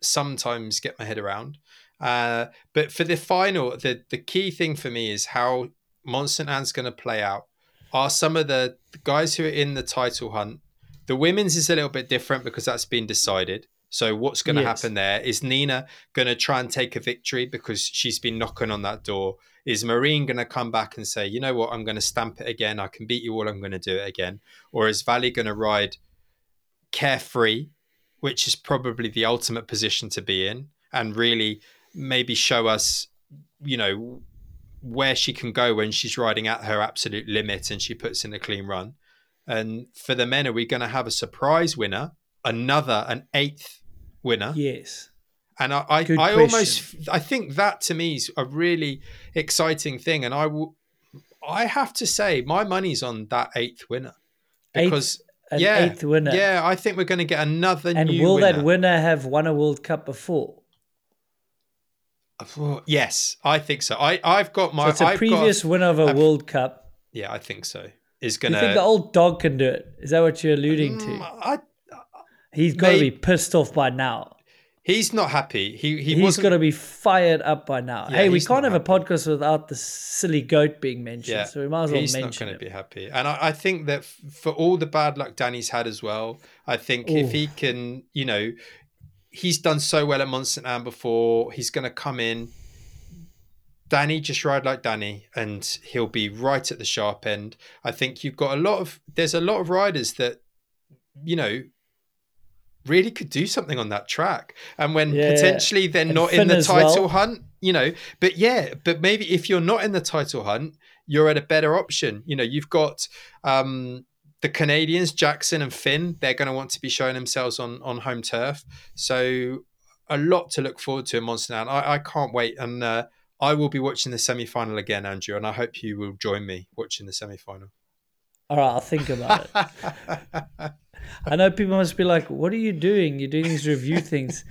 sometimes get my head around. But for the final, the key thing for me is how Mont-Sainte-Anne's going to play out. Are some of the guys who are in the title hunt, the women's is a little bit different because that's been decided. So what's going to happen there? Is Nina going to try and take a victory because she's been knocking on that door? Is Marine going to come back and say, you know what, I'm going to stamp it again. I can beat you all. I'm going to do it again. Or is Vali going to ride carefree, which is probably the ultimate position to be in, and really maybe show us, you know, where she can go when she's riding at her absolute limit and she puts in a clean run? And for the men, are we going to have a surprise winner? An eighth winner? Yes. And I almost, I think that to me is a really exciting thing. And I have to say my money's on that eighth winner, because eighth winner. Yeah, I think we're going to get another new winner. And will that winner have won a World Cup before? Yes, I think so. I've got my... So it's a previous winner of a World Cup. Yeah, I think so. Do you think the old dog can do it? Is that what you're alluding to? He's got to be pissed off by now. He's not happy. He's got to be fired up by now. Yeah, hey, we can't have a podcast without the silly goat being mentioned, so we might as well mention it. He's not going to be happy. And I think that for all the bad luck Danny's had as well, I think if he can, you know... He's done so well at Mont-Sainte-Anne before. He's going to come in. Danny, just ride like Danny, and he'll be right at the sharp end. I think you've got there's a lot of riders that, you know, really could do something on that track. And when potentially they're and not Finn in the title hunt, you know, but maybe if you're not in the title hunt, you're at a better option. You know, you've got, the Canadians, Jackson and Finn, they're going to want to be showing themselves on home turf. So a lot to look forward to in Mont-Sainte-Anne. I can't wait. And I will be watching the semi-final again, Andrew, and I hope you will join me watching the semi-final. All right, I'll think about it. I know people must be like, what are you doing? You're doing these review things.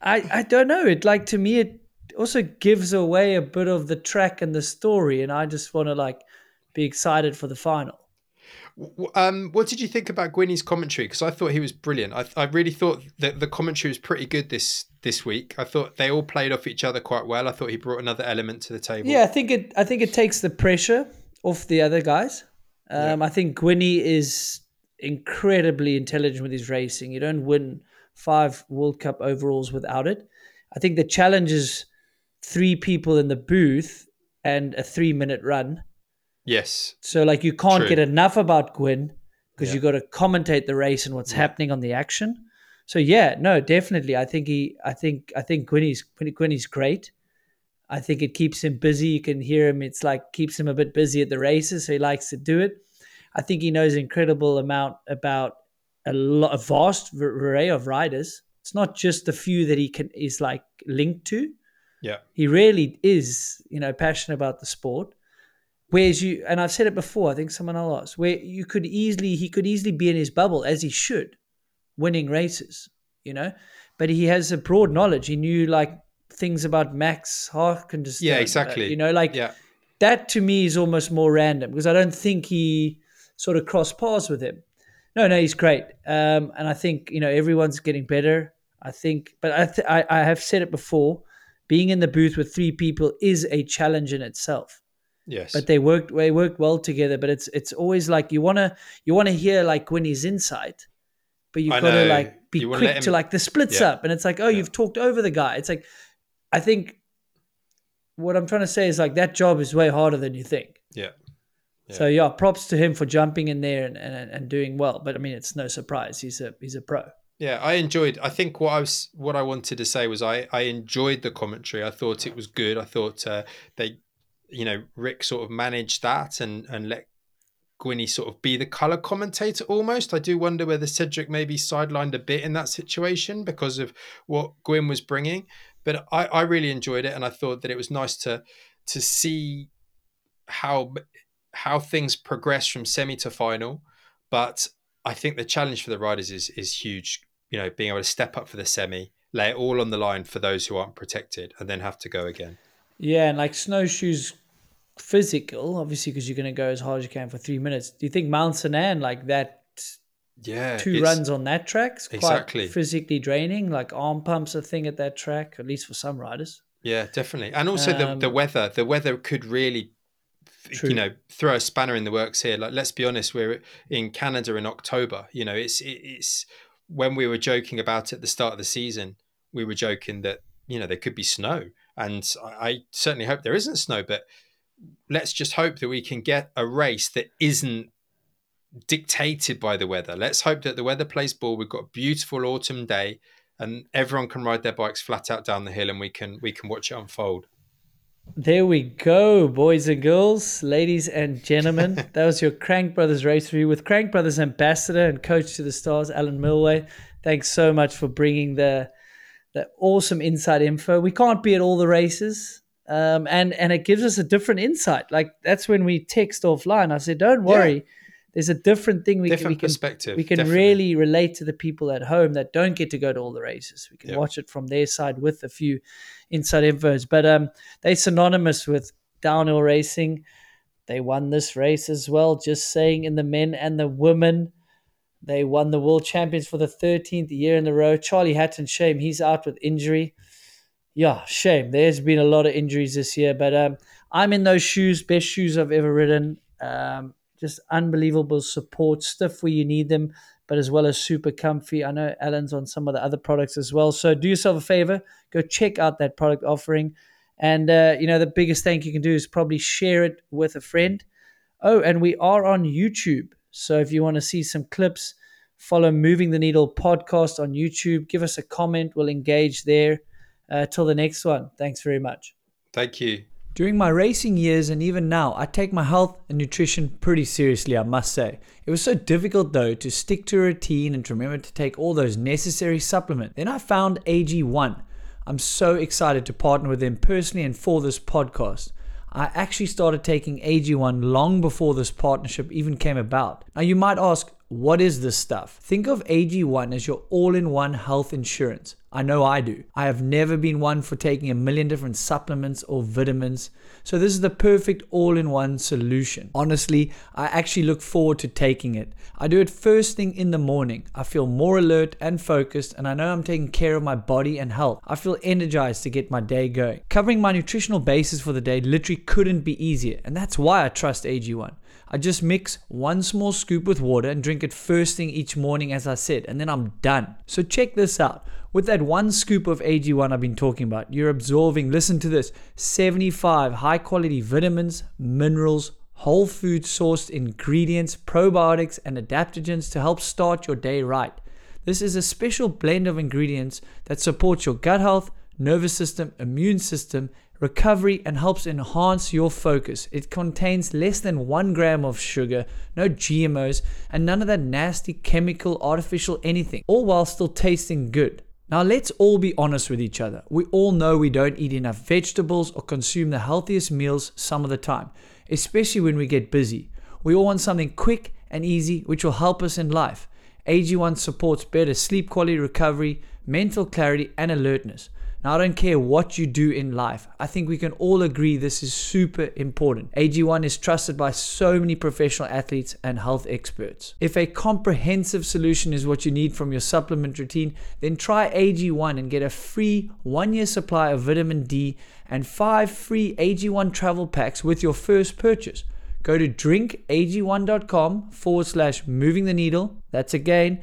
I don't know. To me, it also gives away a bit of the track and the story, and I just want to be excited for the final. What did you think about Gwinny's commentary? Because I thought he was brilliant. I really thought that the commentary was pretty good this week. I thought they all played off each other quite well. I thought he brought another element to the table. Yeah, I think it takes the pressure off the other guys. I think Gwinny is incredibly intelligent with his racing. You don't win 5 World Cup overalls without it. I think the challenge is 3 people in the booth and a 3-minute run. Yes. So you can't get enough about Gwyn, because you've got to commentate the race and what's happening on the action. So definitely. I think Gwynny's great. I think it keeps him busy. You can hear him. It's keeps him a bit busy at the races. So he likes to do it. I think he knows an incredible amount about a vast array of riders. It's not just the few that is linked to. Yeah. He really is, passionate about the sport. Whereas and I've said it before, I think someone else asked, where he could easily be in his bubble, as he should, winning races, but he has a broad knowledge. He knew things about Max Harkenstein. Yeah, exactly. That to me is almost more random, because I don't think he sort of crossed paths with him. No, he's great. And I think, everyone's getting better. I think, but I have said it before, being in the booth with 3 people is a challenge in itself. Yes, but they worked well together. But it's always you want to hear Gwinny's insight, but you've got to be quick to the splits up, and it's you've talked over the guy. I think what I'm trying to say is like that job is way harder than you think. Yeah. Yeah. So yeah, props to him for jumping in there and doing well. But I mean, it's no surprise he's a pro. Yeah, I enjoyed. I think what I wanted to say was I enjoyed the commentary. I thought it was good. I thought they, you know, Rick sort of managed that and let Gwinny sort of be the color commentator almost. I do wonder whether Cedric maybe sidelined a bit in that situation because of what Gwyn was bringing. But I really enjoyed it, and I thought that it was nice to see how things progress from semi to final. But I think the challenge for the riders is huge, you know, being able to step up for the semi, lay it all on the line for those who aren't protected, and then have to go again. Yeah, and like Snowshoe's physical, obviously, because you're going to go as hard as you can for 3 minutes. Do you think Mont-Sainte-Anne, like that, yeah, two runs on that track is quite physically draining? Like arm pumps a thing at that track, at least for some riders. Yeah, definitely. And also the weather. The weather could really... True. You know, throw a spanner in the works here. Like, let's be honest, we're in Canada in October. You know, it's when we were joking about it at the start of the season, we were joking that, you know, there could be snow, and I certainly hope there isn't snow, but let's just hope that we can get a race that isn't dictated by the weather. Let's hope that the weather plays ball. We've got a beautiful autumn day and everyone can ride their bikes flat out down the hill, and we can watch it unfold. There we go, boys and girls, ladies and gentlemen. That was your Crank Brothers race review with Crank Brothers ambassador and coach to the stars, Alan Milway. Thanks so much for bringing the awesome inside info. We can't be at all the races, and it gives us a different insight. Like, that's when we text offline. I said, don't worry. Yeah. There's a different thing. We can perspective. We can definitely really relate to the people at home that don't get to go to all the races. We can watch it from their side with a few inside infos. But they're synonymous with downhill racing. They won this race as well, just saying, in the men and the women. They won the World Champions for the 13th year in a row. Charlie Hatton, shame, he's out with injury. Yeah, shame. There's been a lot of injuries this year. But I'm in those shoes, best shoes I've ever ridden. Just unbelievable support, stuff where you need them, but as well as super comfy. I know Alan's on some of the other products as well. So do yourself a favor, go check out that product offering. And, you know, the biggest thing you can do is probably share it with a friend. Oh, and we are on YouTube. So if you want to see some clips, follow Moving the Needle Podcast on YouTube. Give us a comment. We'll engage there. Till the next one. Thanks very much. Thank you. During my racing years and even now, I take my health and nutrition pretty seriously, I must say. It was so difficult though to stick to a routine and to remember to take all those necessary supplements. Then I found AG1. I'm so excited to partner with them personally and for this podcast. I actually started taking AG1 long before this partnership even came about. Now you might ask, what is this stuff? Think of AG1 as your all-in-one health insurance. I know I do. I have never been one for taking 1 million different supplements or vitamins. So this is the perfect all-in-one solution. Honestly, I actually look forward to taking it. I do it first thing in the morning. I feel more alert and focused, and I know I'm taking care of my body and health. I feel energized to get my day going. Covering my nutritional basis for the day literally couldn't be easier, and that's why I trust AG1. I just mix one small scoop with water and drink it first thing each morning, as I said, and then I'm done. So check this out. With that one scoop of AG1 I've been talking about, you're absorbing, listen to this, 75 high quality vitamins, minerals, whole food sourced ingredients, probiotics and adaptogens to help start your day right. This is a special blend of ingredients that supports your gut health, nervous system, immune system, recovery and helps enhance your focus. It contains less than 1 gram of sugar, no GMOs and none of that nasty chemical, artificial anything, all while still tasting good. Now let's all be honest with each other. We all know we don't eat enough vegetables or consume the healthiest meals some of the time, especially when we get busy. We all want something quick and easy which will help us in life. AG1 supports better sleep quality, recovery, mental clarity and alertness. Now I don't care what you do in life, I think we can all agree this is super important. AG1 is trusted by so many professional athletes and health experts. If a comprehensive solution is what you need from your supplement routine, then try AG1 and get a free 1-year supply of vitamin D and 5 free AG1 travel packs with your first purchase. Go to drinkag1.com/moving-the-needle. That's again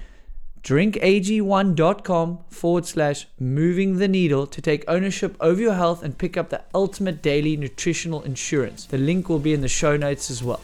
drinkag1.com/moving-the-needle to take ownership over your health and pick up the ultimate daily nutritional insurance. The link will be in the show notes as well.